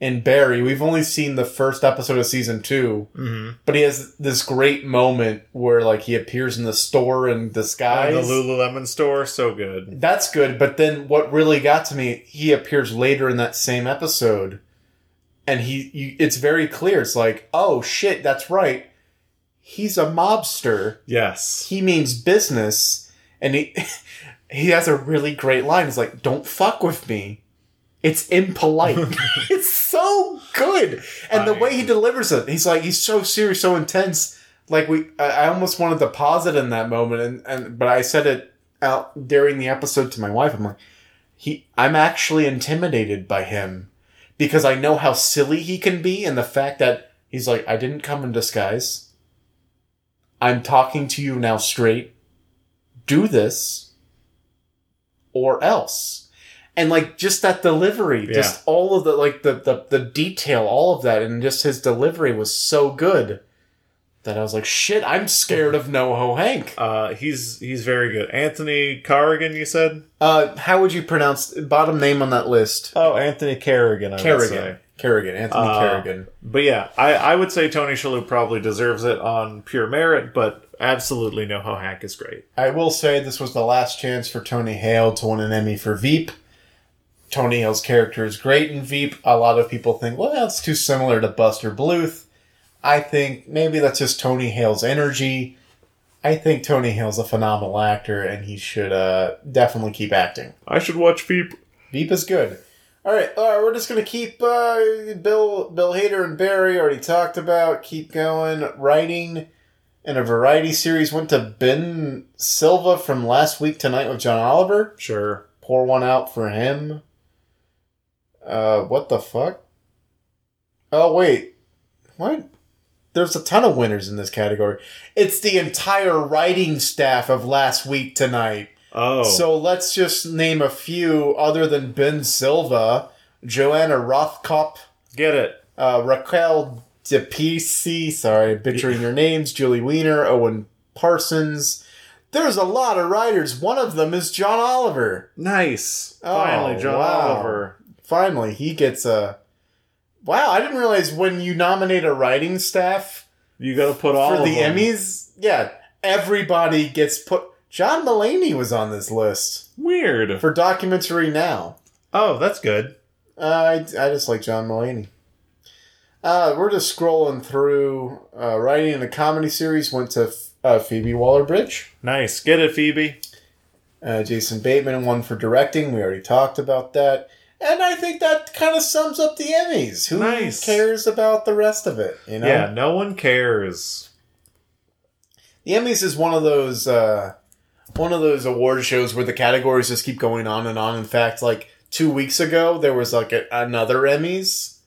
in Barry. We've only seen the first episode of season 2, mm-hmm. but he has this great moment where like he appears in the store in disguise. The Lululemon store, so good. That's good, but then what really got to me, he appears later in that same episode. And it's very clear. It's like, oh shit, that's right. He's a mobster. Yes. He means business. And he has a really great line. He's like, don't fuck with me. It's impolite. It's so good. And the way he delivers it, he's like, he's so serious, so intense. Like I almost wanted to pause it in that moment. But I said it out during the episode to my wife. I'm like, I'm actually intimidated by him. Because I know how silly he can be, and the fact that he's like, I didn't come in disguise. I'm talking to you now straight. Do this. Or else. And like, just that delivery. Yeah. Just all of the, like, the detail, all of that, and just his delivery was so good that I was like, shit, I'm scared of NoHo Hank. He's very good. Anthony Carrigan, you said? How would you pronounce bottom name on that list? Oh, Anthony Carrigan, I would say. Carrigan. Anthony Carrigan. But yeah, I would say Tony Shalhoub probably deserves it on pure merit, but absolutely NoHo Hank is great. I will say this was the last chance for Tony Hale to win an Emmy for Veep. Tony Hale's character is great in Veep. A lot of people think, well, that's too similar to Buster Bluth. I think maybe that's just Tony Hale's energy. I think Tony Hale's a phenomenal actor, and he should definitely keep acting. I should watch Veep. Veep is good. All right, we're just going to keep Bill Hader and Barry, already talked about, keep going. Writing in a variety series went to Ben Silva from Last Week Tonight with John Oliver. Sure. Pour one out for him. What the fuck? Oh, wait. What? There's a ton of winners in this category. It's the entire writing staff of Last Week Tonight. Oh. So let's just name a few other than Ben Silva. Joanna Rothkopf. Get it. Raquel DePici. Sorry, butchering your names. Julie Weiner. Owen Parsons. There's a lot of writers. One of them is John Oliver. Nice. Finally, John Oliver. Finally, he gets a... Wow, I didn't realize when you nominate a writing staff, you got to put all for the of them. Emmys. Yeah, everybody gets put. John Mulaney was on this list. Weird for Documentary Now. Oh, that's good. I just like John Mulaney. We're just scrolling through writing in a comedy series. Went to Phoebe Waller-Bridge. Nice. Get it, Phoebe. Jason Bateman won for directing. We already talked about that. And I think that kind of sums up the Emmys. Who cares about the rest of it? You know? Yeah, no one cares. The Emmys is one of those award shows where the categories just keep going on and on. In fact, like 2 weeks ago, there was like another Emmys.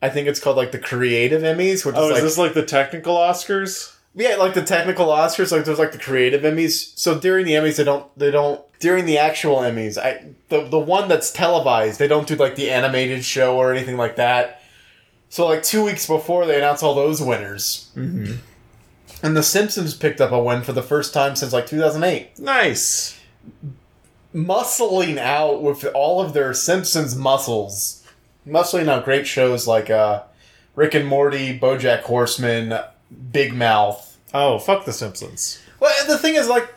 I think it's called like the Creative Emmys. Which is this like the technical Oscars? Yeah, like the technical Oscars, like there's like the creative Emmys. So during the Emmys, they don't during the actual Emmys, the one that's televised, they don't do like the animated show or anything like that. So like 2 weeks before, they announce all those winners. Mm-hmm. And The Simpsons picked up a win for the first time since like 2008. Nice. Muscling out with all of their Simpsons muscles, muscling out great shows like Rick and Morty, BoJack Horseman, Big Mouth. Oh, fuck The Simpsons. Well, the thing is, like,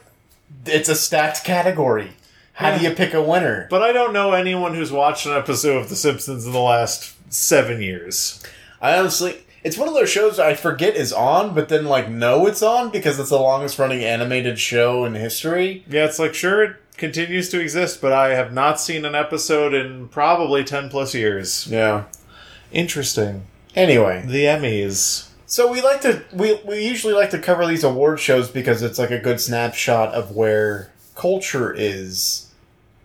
it's a stacked category. How do you pick a winner? But I don't know anyone who's watched an episode of The Simpsons in the last 7 years. I honestly... It's one of those shows I forget is on, but then, like, know it's on because it's the longest-running animated show in history. Yeah, it's like, sure, it continues to exist, but I have not seen an episode in probably 10-plus years. Yeah. Interesting. Anyway. The Emmys... So we like to we usually like to cover these award shows because it's like a good snapshot of where culture is.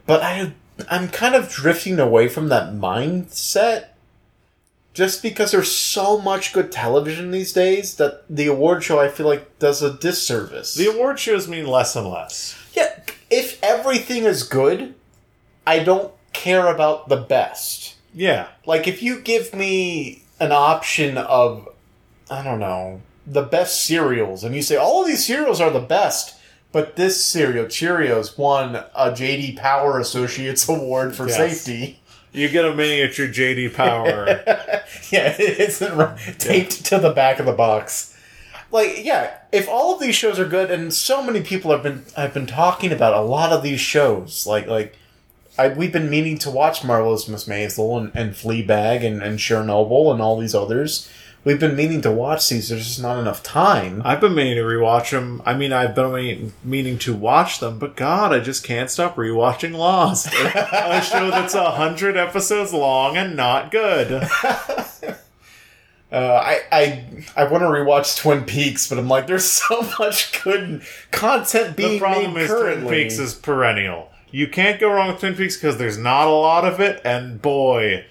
But I'm kind of drifting away from that mindset just because there's so much good television these days that the award show I feel like does a disservice. The award shows mean less and less. Yeah, if everything is good, I don't care about the best. Yeah. Like if you give me an option of I don't know, the best cereals. And you say, all of these cereals are the best, but this cereal, Cheerios, won a J.D. Power Associates Award for safety. You get a miniature J.D. Power. Yeah, it's taped to the back of the box. Like, yeah, if all of these shows are good, and so many people have been talking about a lot of these shows. We've been meaning to watch Marvelous Miss Maisel and Fleabag and Chernobyl and all these others. We've been meaning to watch these. There's just not enough time. I've been meaning to rewatch them. I mean, I've been meaning to watch them, but God, I just can't stop rewatching Lost. A show that's 100 episodes long and not good. I want to rewatch Twin Peaks, but I'm like, there's so much good content being made currently. The problem is Twin Peaks is perennial. You can't go wrong with Twin Peaks because there's not a lot of it, and boy...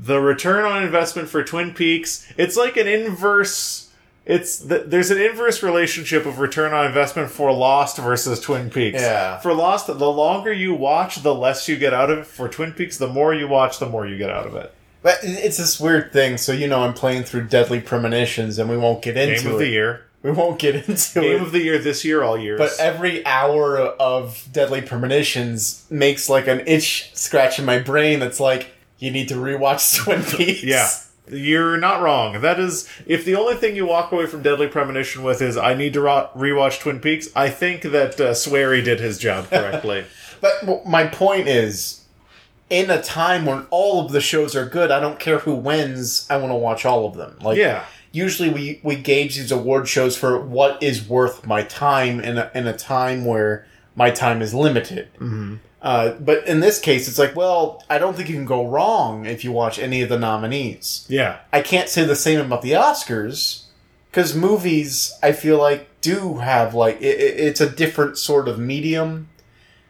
The return on investment for Twin Peaks, it's like an inverse... There's an inverse relationship of return on investment for Lost versus Twin Peaks. Yeah. For Lost, the longer you watch, the less you get out of it. For Twin Peaks, the more you watch, the more you get out of it. But it's this weird thing. So, you know, I'm playing through Deadly Premonitions, and we won't get into it. Game of the year. We won't get into it. Game of the year this year, all years. But every hour of Deadly Premonitions makes, like, an itch scratch in my brain that's like... You need to rewatch Twin Peaks. Yeah. You're not wrong. That is, if the only thing you walk away from Deadly Premonition with is, I need to rewatch Twin Peaks, I think that Swery did his job correctly. But my point is, in a time when all of the shows are good, I don't care who wins, I want to watch all of them. Like, yeah. Usually we gauge these award shows for what is worth my time in a time where my time is limited. Mm-hmm. But in this case, it's like, well, I don't think you can go wrong if you watch any of the nominees. Yeah. I can't say the same about the Oscars, because movies, I feel like, do have, like, it's a different sort of medium.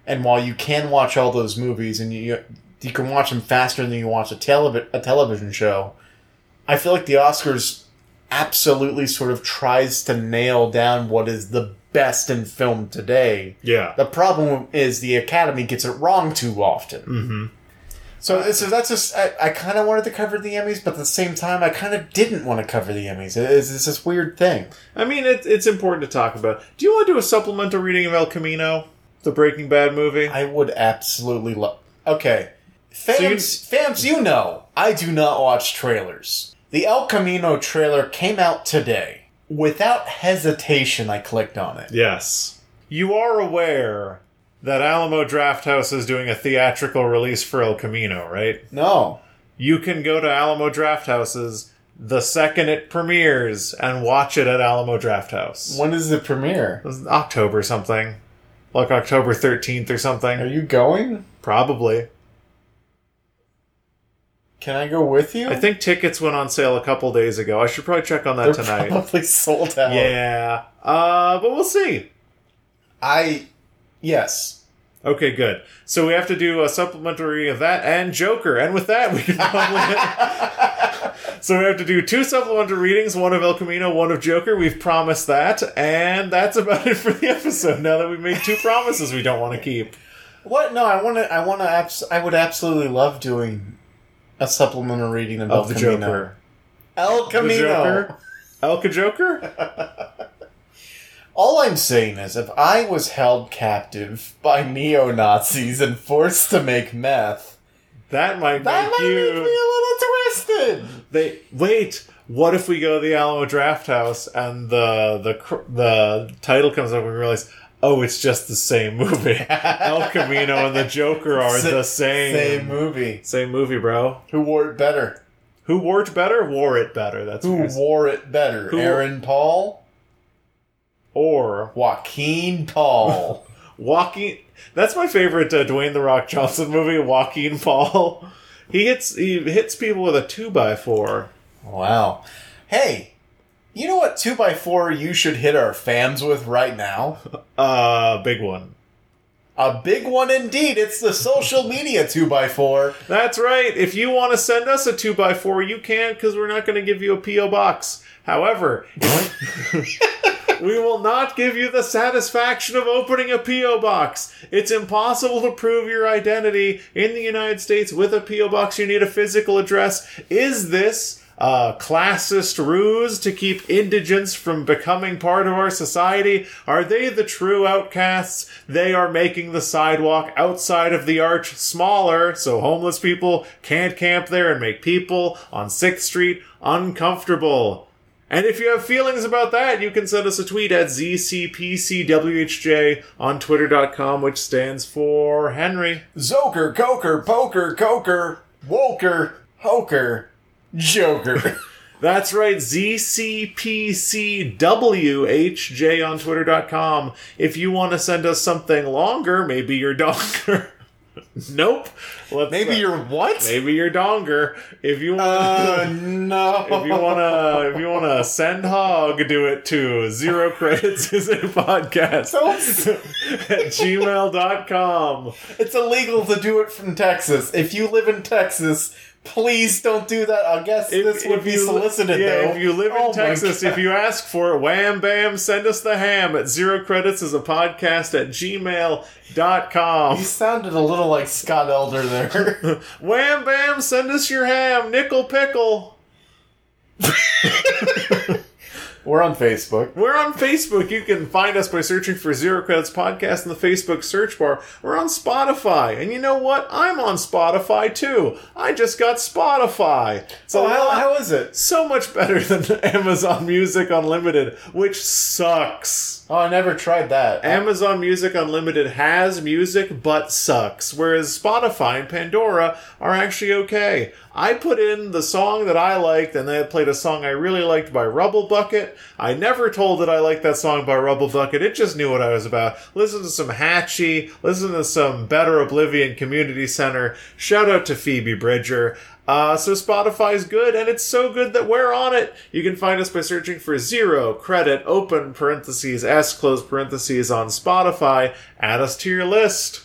And while you can watch all those movies, and you can watch them faster than you watch a television show, I feel like the Oscars absolutely sort of tries to nail down what is the best in film today. Yeah. The problem is the Academy gets it wrong too often. Mm-hmm. So that's just... I kind of wanted to cover the Emmys, but at the same time, I kind of didn't want to cover the Emmys. It's this weird thing. I mean, it's important to talk about. Do you want to do a supplemental reading of El Camino? The Breaking Bad movie? I would absolutely love... Okay. Fams, you know, I do not watch trailers. The El Camino trailer came out today. Without hesitation, I clicked on it. Yes. You are aware that Alamo Drafthouse is doing a theatrical release for El Camino, right? No. You can go to Alamo Drafthouse's the second it premieres, and watch it at Alamo Drafthouse. When is the premiere? October something. Like October 13th or something. Are you going? Probably. Can I go with you? I think tickets went on sale a couple days ago. I should probably check on that tonight. They're probably sold out. Yeah. But we'll see. Yes. Okay, good. So we have to do a supplementary of that and Joker. And with that, we can probably... So we have to do two supplementary readings, one of El Camino, one of Joker. We've promised that. And that's about it for the episode, now that we've made two promises we don't want to keep. What? No, I would absolutely love doing a supplemental reading of El Camino. Joker. El Camino. The Joker. El Cajoker? All I'm saying is, if I was held captive by neo-Nazis and forced to make meth, that might make me a little twisted. What if we go to the Alamo Drafthouse and the title comes up and we realize, oh, it's just the same movie. El Camino and the Joker are the same. Same movie. Same movie, bro. Who wore it better? Who wore it better? Wore it better. That's who wore it better. Aaron Paul. Or Joaquin Paul. Joaquin. That's my favorite Dwayne The Rock Johnson movie, Joaquin Paul. He hits people with a 2x4. Wow. Hey, you know what 2x4 you should hit our fans with right now? Big one. A big one indeed. It's the social media 2x4. That's right. If you want to send us a 2x4, you can, because we're not going to give you a P.O. box. However... We will not give you the satisfaction of opening a P.O. box. It's impossible to prove your identity in the United States with a P.O. box. You need a physical address. Is this a classist ruse to keep indigents from becoming part of our society? Are they the true outcasts? They are making the sidewalk outside of the arch smaller so homeless people can't camp there and make people on 6th Street uncomfortable. And if you have feelings about that, you can send us a tweet at ZCPCWHJ on Twitter.com, which stands for Henry. Zoker, Coker, Poker, Coker, Woker, Hoker, Joker. That's right, ZCPCWHJ on Twitter.com. If you want to send us something longer, maybe your donker. Nope. Maybe your donger. If you want, no. If you wanna send hog, do it too. Zero Credits is a podcast at gmail.com. It's illegal to do it from Texas. If you live in Texas, please don't do that. I guess this would be solicited, though. If you live in Texas, if you ask for it, wham, bam, send us the ham at zerocreditsisapodcast@gmail.com. You sounded a little like Scott Elder there. Wham, bam, send us your ham, nickel pickle. We're on Facebook. You can find us by searching for Zero Credits Podcast in the Facebook search bar. We're on Spotify. And you know what? I'm on Spotify, too. I just got Spotify. So how is it? So much better than Amazon Music Unlimited, which sucks. Oh, I never tried that. Amazon Music Unlimited has music, but sucks. Whereas Spotify and Pandora are actually okay. I put in the song that I liked, and they played a song I really liked by Rubble Bucket. I never told that I liked that song by Rubble Bucket. It just knew what I was about. Listen to some Hatchie. Listen to some Better Oblivion Community Center. Shout out to Phoebe Bridger. So Spotify's good, and it's so good that we're on it. You can find us by searching for Zero Credit, open parentheses, S, close parentheses, on Spotify. Add us to your list.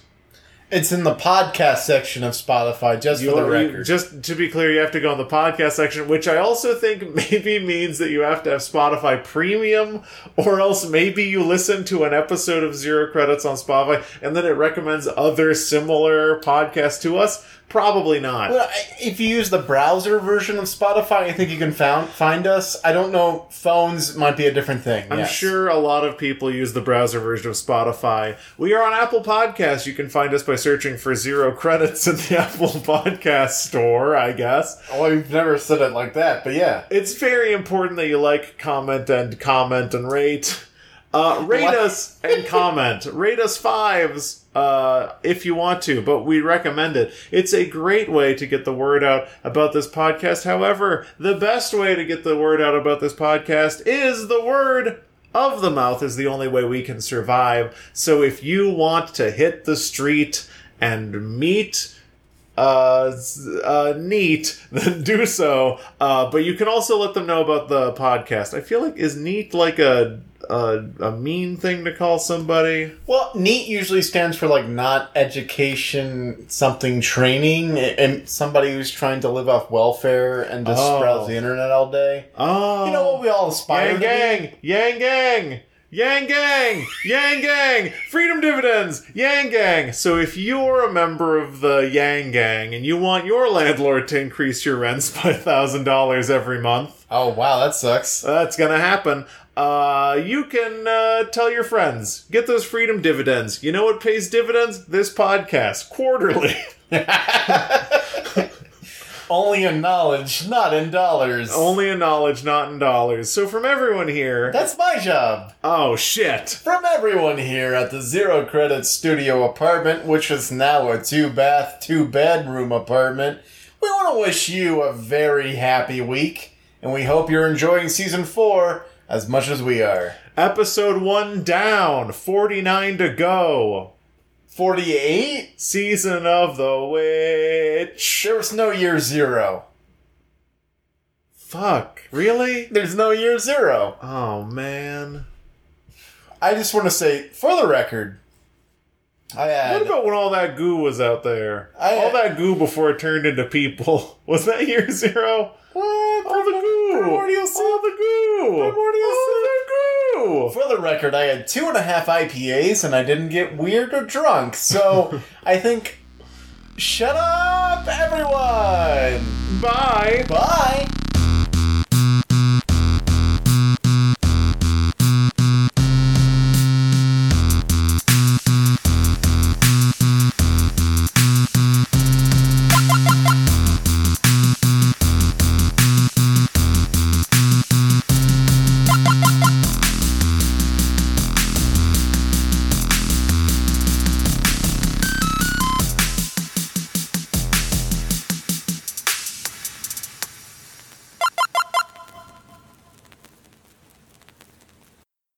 It's in the podcast section of Spotify, for the record. Just to be clear, you have to go in the podcast section, which I also think maybe means that you have to have Spotify Premium, or else maybe you listen to an episode of Zero Credits on Spotify, and then it recommends other similar podcasts to us. Probably not. Well, if you use the browser version of Spotify, I think you can find us. I don't know. Phones might be a different thing. I'm sure a lot of people use the browser version of Spotify. We are on Apple Podcasts. You can find us by searching for Zero Credits in the Apple Podcast Store, I guess. Oh, you've never said it like that, but yeah. It's very important that you like, comment, and rate. Rate us and comment. Rate us 5s if you want to, but we recommend it. It's a great way to get the word out about this podcast. However, the best way to get the word out about this podcast is the word of the mouth is the only way we can survive. So if you want to hit the street and meet... Neat, then do so. But you can also let them know about the podcast. I feel like, is neat like a mean thing to call somebody? Well, neat usually stands for like not education, something training, and somebody who's trying to live off welfare and just browse the internet all day. Oh, you know what we all aspire to be? Yang gang! Yang gang! Yang gang! Freedom dividends! Yang gang! So if you're a member of the Yang gang and you want your landlord to increase your rents by $1,000 every month... Oh, wow, that sucks. That's gonna happen. You can tell your friends. Get those freedom dividends. You know what pays dividends? This podcast. Quarterly. Only in knowledge, not in dollars. Only in knowledge, not in dollars. So from everyone here... That's my job. Oh, shit. From everyone here at the Zero Credits studio apartment, which is now a 2-bath, 2-bedroom apartment, we want to wish you a very happy week, and we hope you're enjoying Season 4 as much as we are. Episode 1 down, 49 to go. 48? Season of the Witch. There was no year zero. Fuck. Really? There's no year zero. Oh, man. I just want to say, for the record, I had... What about when all that goo was out there? All that goo before it turned into people. Was that year zero? What? All the goo. Primordial soup. All the goo. Primordial soup. For the record, I had 2.5 IPAs and I didn't get weird or drunk, so I think, shut up, everyone! Bye! Bye!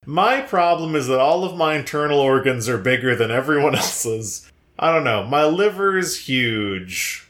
My problem is that all of my internal organs are bigger than everyone else's. I don't know. My liver is huge.